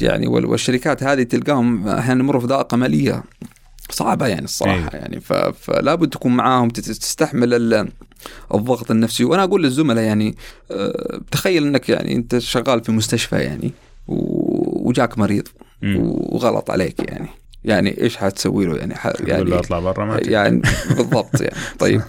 يعني والشركات هذه تلقاهم أحيانا يمروا في ضائقة مالية صعبة يعني الصراحة يعني فلا بد تكون معاهم تستحمل الضغط النفسي. وأنا أقول للزملاء يعني تخيل أنك يعني أنت شغال في مستشفى يعني وجاك مريض وغلط عليك يعني إيش هتسوي له يعني أطلع برا يعني بالضبط يعني طيب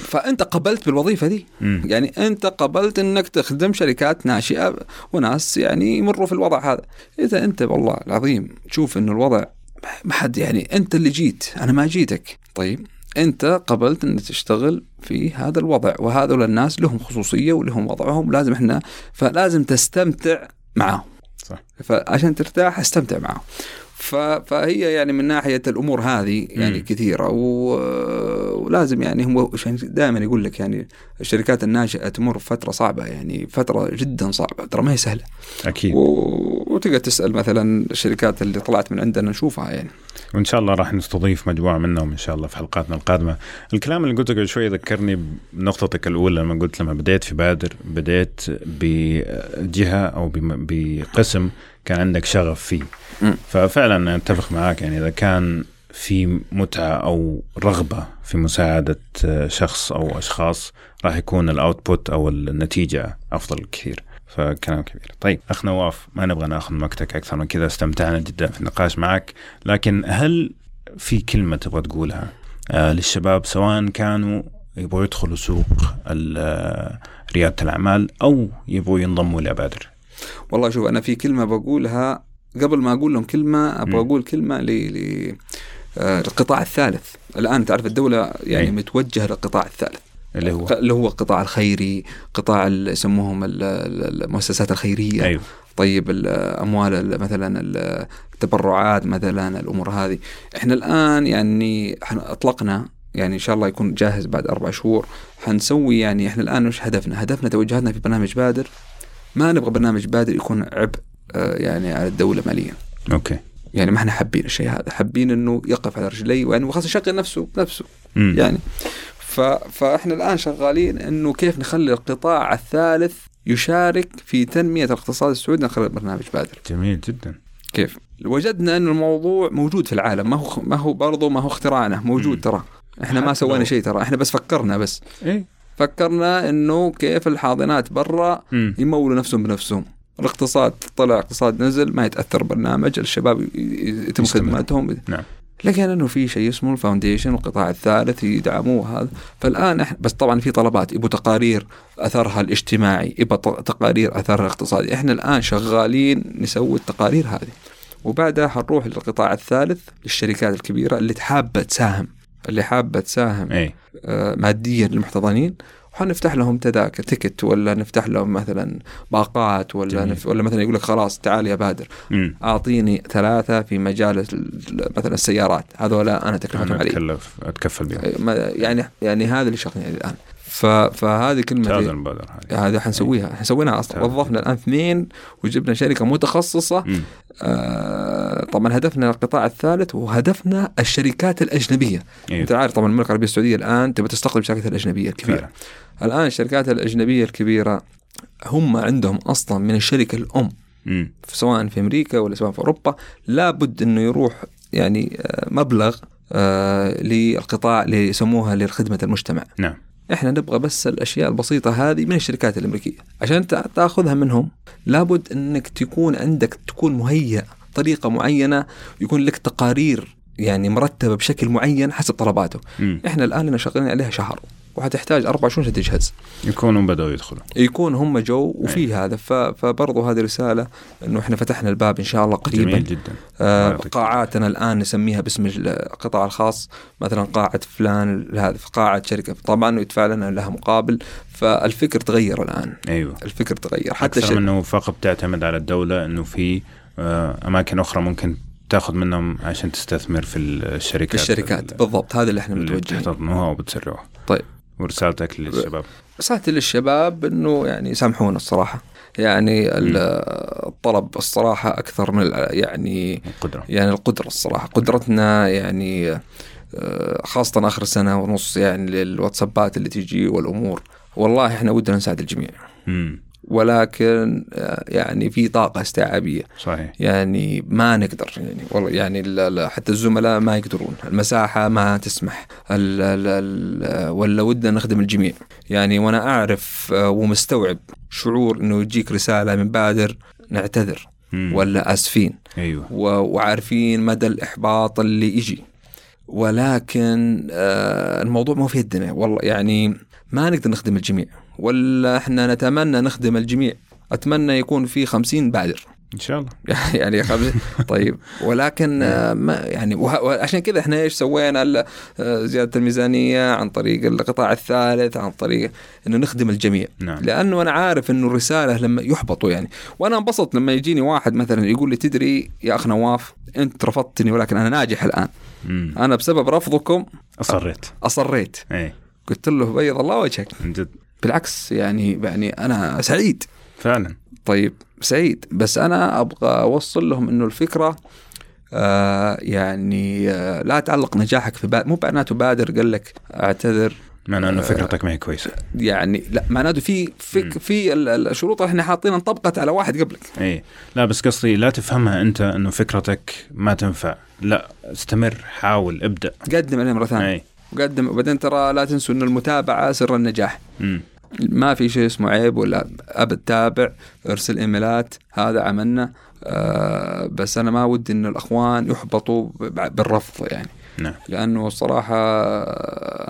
فأنت قبلت بالوظيفة دي يعني أنت قبلت أنك تخدم شركات ناشئة وناس يعني يمروا في الوضع هذا. إذا أنت والله العظيم تشوف أن الوضع ما حد يعني أنت اللي جيت أنا ما جيتك، طيب أنت قبلت أن تشتغل في هذا الوضع، وهذول الناس لهم خصوصية ولهم وضعهم، لازم إحنا فلازم تستمتع معهم صح. فعشان ترتاح استمتع معه. فهي يعني من ناحية الأمور هذه يعني كثيرة ولازم يعني هم دائما يقول لك يعني الشركات الناشئة تمر فترة صعبة، يعني فترة جدا صعبة ترى ما هي سهلة أكيد. وتقدر تسأل مثلا الشركات اللي طلعت من عندنا نشوفها يعني، وإن شاء الله راح نستضيف مجموعة منهم إن شاء الله في حلقاتنا القادمة. الكلام اللي قلته قبل شوي ذكرني بنقطتك الأولى لما قلت لما بديت في بادر بديت بجهة أو بقسم كان عندك شغف فيه، ففعلا أتفق معاك يعني إذا كان في متعة أو رغبة في مساعدة شخص أو أشخاص راح يكون الأوتبوت أو النتيجة أفضل كثير. فكلام كبير. طيب أخ نواف، ما نبغى ناخذ وقتك أكثر من كذا، استمتعنا جدا في النقاش معك، لكن هل في كلمة تبغى تقولها للشباب سواء كانوا يبغوا يدخلوا سوق ريادة الأعمال أو يبغوا ينضموا لبادر؟ والله شوف، أنا في كلمة بقولها قبل ما أقول لهم كلمة، أبغى أقول كلمة للقطاع الثالث. الآن تعرف الدولة يعني متوجهة للقطاع الثالث اللي هو القطاع الخيري، قطاع يسموهم المؤسسات الخيرية. أيوه. طيب الأموال مثلا، التبرعات مثلا، الأمور هذه. إحنا الآن يعني إحنا أطلقنا يعني إن شاء الله يكون جاهز بعد 4 شهور. حنسوي يعني إحنا الآن وش هدفنا توجهاتنا في برنامج بادر. ما نبغى برنامج بادر يكون عبء يعني على الدولة ماليا. أوكي. يعني ما احنا حابين الشيء هذا، حابين إنه يقف على رجلي ويعني وخاصة يشغل نفسه يعني. فإحنا الآن شغالين إنه كيف نخلي القطاع الثالث يشارك في تنمية الاقتصاد السعودي من خلال برنامج بادر. جميل جدا. كيف وجدنا إنه الموضوع موجود في العالم، ما هو برضو ما هو اختراعنا، موجود ترى. إحنا ما سوينا شيء ترى، إحنا بس فكرنا إنه كيف الحاضنات برا يمولوا نفسهم بنفسهم. الاقتصاد طلع، اقتصاد نزل، ما يتأثر برنامج، الشباب يتم خدماتهم. نعم. لكن إنه في شيء اسمه الفاونديشن والقطاع الثالث يدعموه هذا. فالآن إحنا بس طبعا في طلبات، يبوا تقارير أثرها الاجتماعي، يبوا تقارير أثرها الاقتصادي. إحنا الآن شغالين نسوي التقارير هذه، وبعدها حنروح للقطاع الثالث، للشركات الكبيرة اللي حابة تساهم ماديا للمحتضنين، وحنفتح لهم تذاكر تيكت، ولا نفتح لهم مثلا باقات، ولا مثلا يقول لك خلاص تعال يا بادر أعطيني 3 في مجال مثلا السيارات، هذول أنا تكلفهم عليه، أتكفل بهم يعني هذا اللي شغلني الآن. فهذه كلمة هذه حنسويها، حنسويناها أصلا. وظفنا الآن 2 وجبنا شركة متخصصة. طبعا هدفنا القطاع الثالث، وهدفنا الشركات الأجنبية. أنت عارف طبعا المملكة العربية السعودية الآن تبي تستقطب الشركات الأجنبية الكبيرة. الآن الشركات الأجنبية الكبيرة هم عندهم أصلا من الشركة الأم، سواء في أمريكا ولا سواء في أوروبا، لابد أنه يروح يعني مبلغ للقطاع اللي يسموها لخدمة المجتمع. نعم. إحنا نبغى بس الأشياء البسيطة هذه من الشركات الأمريكية، عشان تأخذها منهم لابد أنك تكون عندك، تكون مهيئ طريقة معينة، يكون لك تقارير يعني مرتبة بشكل معين حسب طلباته. إحنا الآن لنا شغالين عليها 1 شهر، وحتحتاج 4 شهور تجهز، يكونوا بدأوا يدخلوا، يكون هم جو وفي هذا. فبرضو هذه رسالة إنه إحنا فتحنا الباب إن شاء الله قريبا. جميل جدا. قاعاتنا الآن نسميها باسم القطاع الخاص، مثلا قاعة فلان هذا، في قاعة شركة طبعا ويدفع لنا لها مقابل. فالفكر تغير الآن. أيوة. الفكر تغير، حتى أكثر إنه فقط تعتمد على الدولة، إنه في أماكن أخرى ممكن تأخذ منهم عشان تستثمر في الشركات. بالضبط، هذا اللي إحنا متوجهين تحتضنوها وبتسرعوها. طيب. ورسالتك للشباب؟ رسالتي للشباب إنه يعني سامحونا الصراحة، يعني الطلب الصراحة أكثر من يعني القدرة، يعني القدرة الصراحة، قدرتنا يعني خاصة آخر 1.5 سنة يعني للواتسابات اللي تيجي والأمور. والله إحنا ودنا نساعد الجميع، ولكن يعني في طاقة استيعابية. صحيح. يعني ما نقدر يعني والله، يعني حتى الزملاء ما يقدرون، المساحة ما تسمح، ولا ودنا نخدم الجميع يعني. وأنا أعرف ومستوعب شعور إنه يجيك رسالة من بادر نعتذر ولا آسفين. أيوة. وعارفين مدى الإحباط اللي يجي، ولكن الموضوع ما في يدنا والله، يعني ما نقدر نخدم الجميع، ولا احنا نتمنى نخدم الجميع. اتمنى يكون في 50 بادر ان شاء الله يعني 50. طيب، ولكن ما يعني، وعشان كذا احنا ايش سوينا؟ زيادة الميزانية عن طريق القطاع الثالث، عن طريق انه نخدم الجميع. نعم. لانه انا عارف انه الرسالة لما يحبطوا يعني، وانا انبسط لما يجيني واحد مثلا يقول لي تدري يا اخ نواف، انت رفضتني ولكن انا ناجح الان. انا بسبب رفضكم اصريت. قلت له بيض الله وجهك. بالعكس يعني أنا سعيد فعلا. طيب سعيد، بس أنا أبغى أوصل لهم إنه الفكرة لا تعلق نجاحك في مو معناته بادر قال لك أعتذر معناه إنه فكرتك ما هي كويسة يعني، لا معناته في الشروط اللي إحنا حاطينها انطبقت على واحد قبلك. لا بس قصدي لا تفهمها أنت إنه فكرتك ما تنفع، لا استمر، حاول، ابدأ، قدم عليه مرة ثانية. وبعدين ترى لا تنسوا إن المتابعة سر النجاح. ما في شيء اسمه عيب ولا أبد، تابع، ارسل إيميلات، هذا عملنا. بس أنا ما ودي إن الأخوان يحبطوا بالرفض يعني. نعم. لأنه الصراحة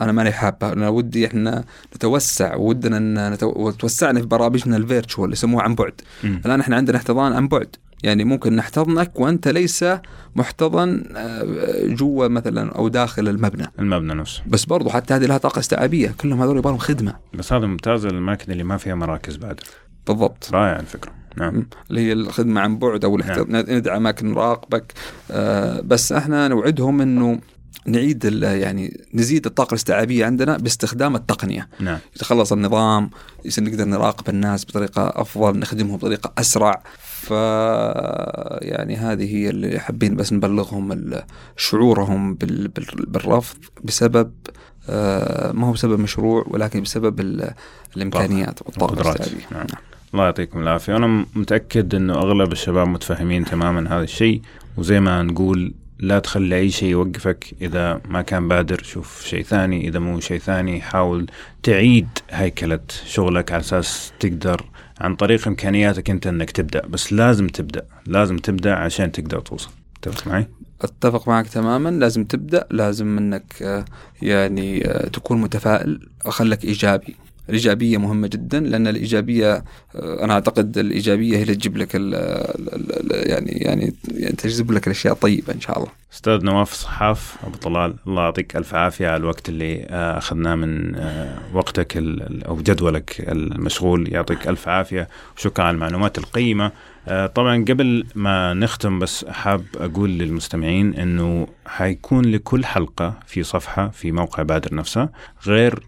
أنا ماني حابة، أنا ودي إحنا نتوسع، ودنا إن نتوسعنا في برامجنا الفيرتشوال اللي يسموها عن بعد. الآن إحنا عندنا احتضان عن بعد، يعني ممكن نحتضنك وأنت ليس محتضن جوا مثلا أو داخل المبنى نفسه. بس برضو حتى هذه لها طاقة استيعابية، كلهم هذول يبغون خدمة. بس هذا ممتاز، الماكنة اللي ما فيها مراكز بادر. بالضبط، رائع الفكرة. نعم، اللي هي الخدمة عن بعد أو ندعمك، نراقبك. بس احنا نوعدهم إنه نعيد يعني نزيد الطاقة الاستيعابية عندنا باستخدام التقنية. نعم. يتخلص النظام، يصير نقدر نراقب الناس بطريقة أفضل، نخدمهم بطريقة أسرع. يعني هذه هي اللي حابين بس نبلغهم شعورهم بالرفض، بسبب ما هو بسبب مشروع ولكن بسبب الإمكانيات والطاقة الاستيعابية. نعم. الله يعطيكم العافية. أنا متأكد أنه أغلب الشباب متفاهمين تماما هذا الشيء، وزي ما نقول لا تخلي أي شيء يوقفك. إذا ما كان بادر شوف شيء ثاني، إذا مو شيء ثاني حاول تعيد هيكلة شغلك على أساس تقدر عن طريق إمكانياتك أنت أنك تبدأ. بس لازم تبدأ عشان تقدر توصل. تتفق معي؟ أتفق معك تماما. لازم تبدأ، لازم أنك يعني تكون متفائل، خلك إيجابي. الإيجابية مهمة جدا، لأن الإيجابية أنا أعتقد الإيجابية هي اللي تجيب لك يعني تجذب لك الأشياء طيبة إن شاء الله. أستاذ نواف الصحاف أبو طلال، الله يعطيك ألف عافية على الوقت اللي أخذناه من وقتك أو جدولك المشغول. يعطيك ألف عافية وشكرا على المعلومات القيمة. طبعا قبل ما نختم بس حاب أقول للمستمعين أنه حيكون لكل حلقة في صفحة في موقع بادر نفسه غير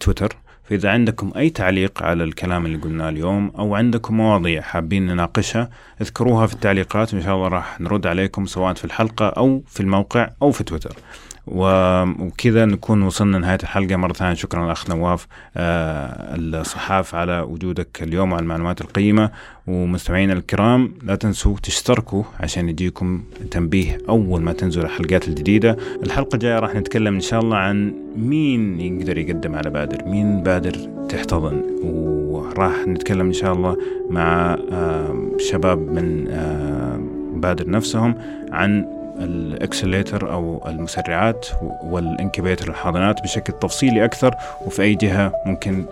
تويتر، فإذا عندكم أي تعليق على الكلام اللي قلناه اليوم أو عندكم مواضيع حابين نناقشها اذكروها في التعليقات، إن شاء الله راح نرد عليكم سواء في الحلقة أو في الموقع أو في تويتر. وكذا نكون وصلنا نهاية الحلقة. مرة ثانية شكرا لأخ نواف الصحاف على وجودك اليوم وعلى المعلومات القيمة. ومستمعينا الكرام لا تنسوا تشتركوا عشان يجيكم تنبيه أول ما تنزل الحلقات الجديدة. الحلقة الجاية راح نتكلم إن شاء الله عن مين يقدر يقدم على بادر، مين بادر تحتضن، وراح نتكلم إن شاء الله مع شباب من بادر نفسهم عن الاكسليتر أو المسرعات والانكبيتر الحاضنات بشكل تفصيلي أكثر، وفي أي جهة ممكن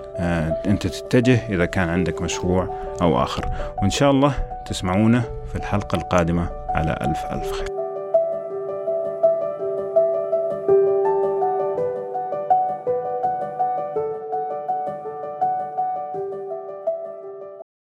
أنت تتجه إذا كان عندك مشروع أو آخر. وإن شاء الله تسمعونا في الحلقة القادمة. على ألف خير.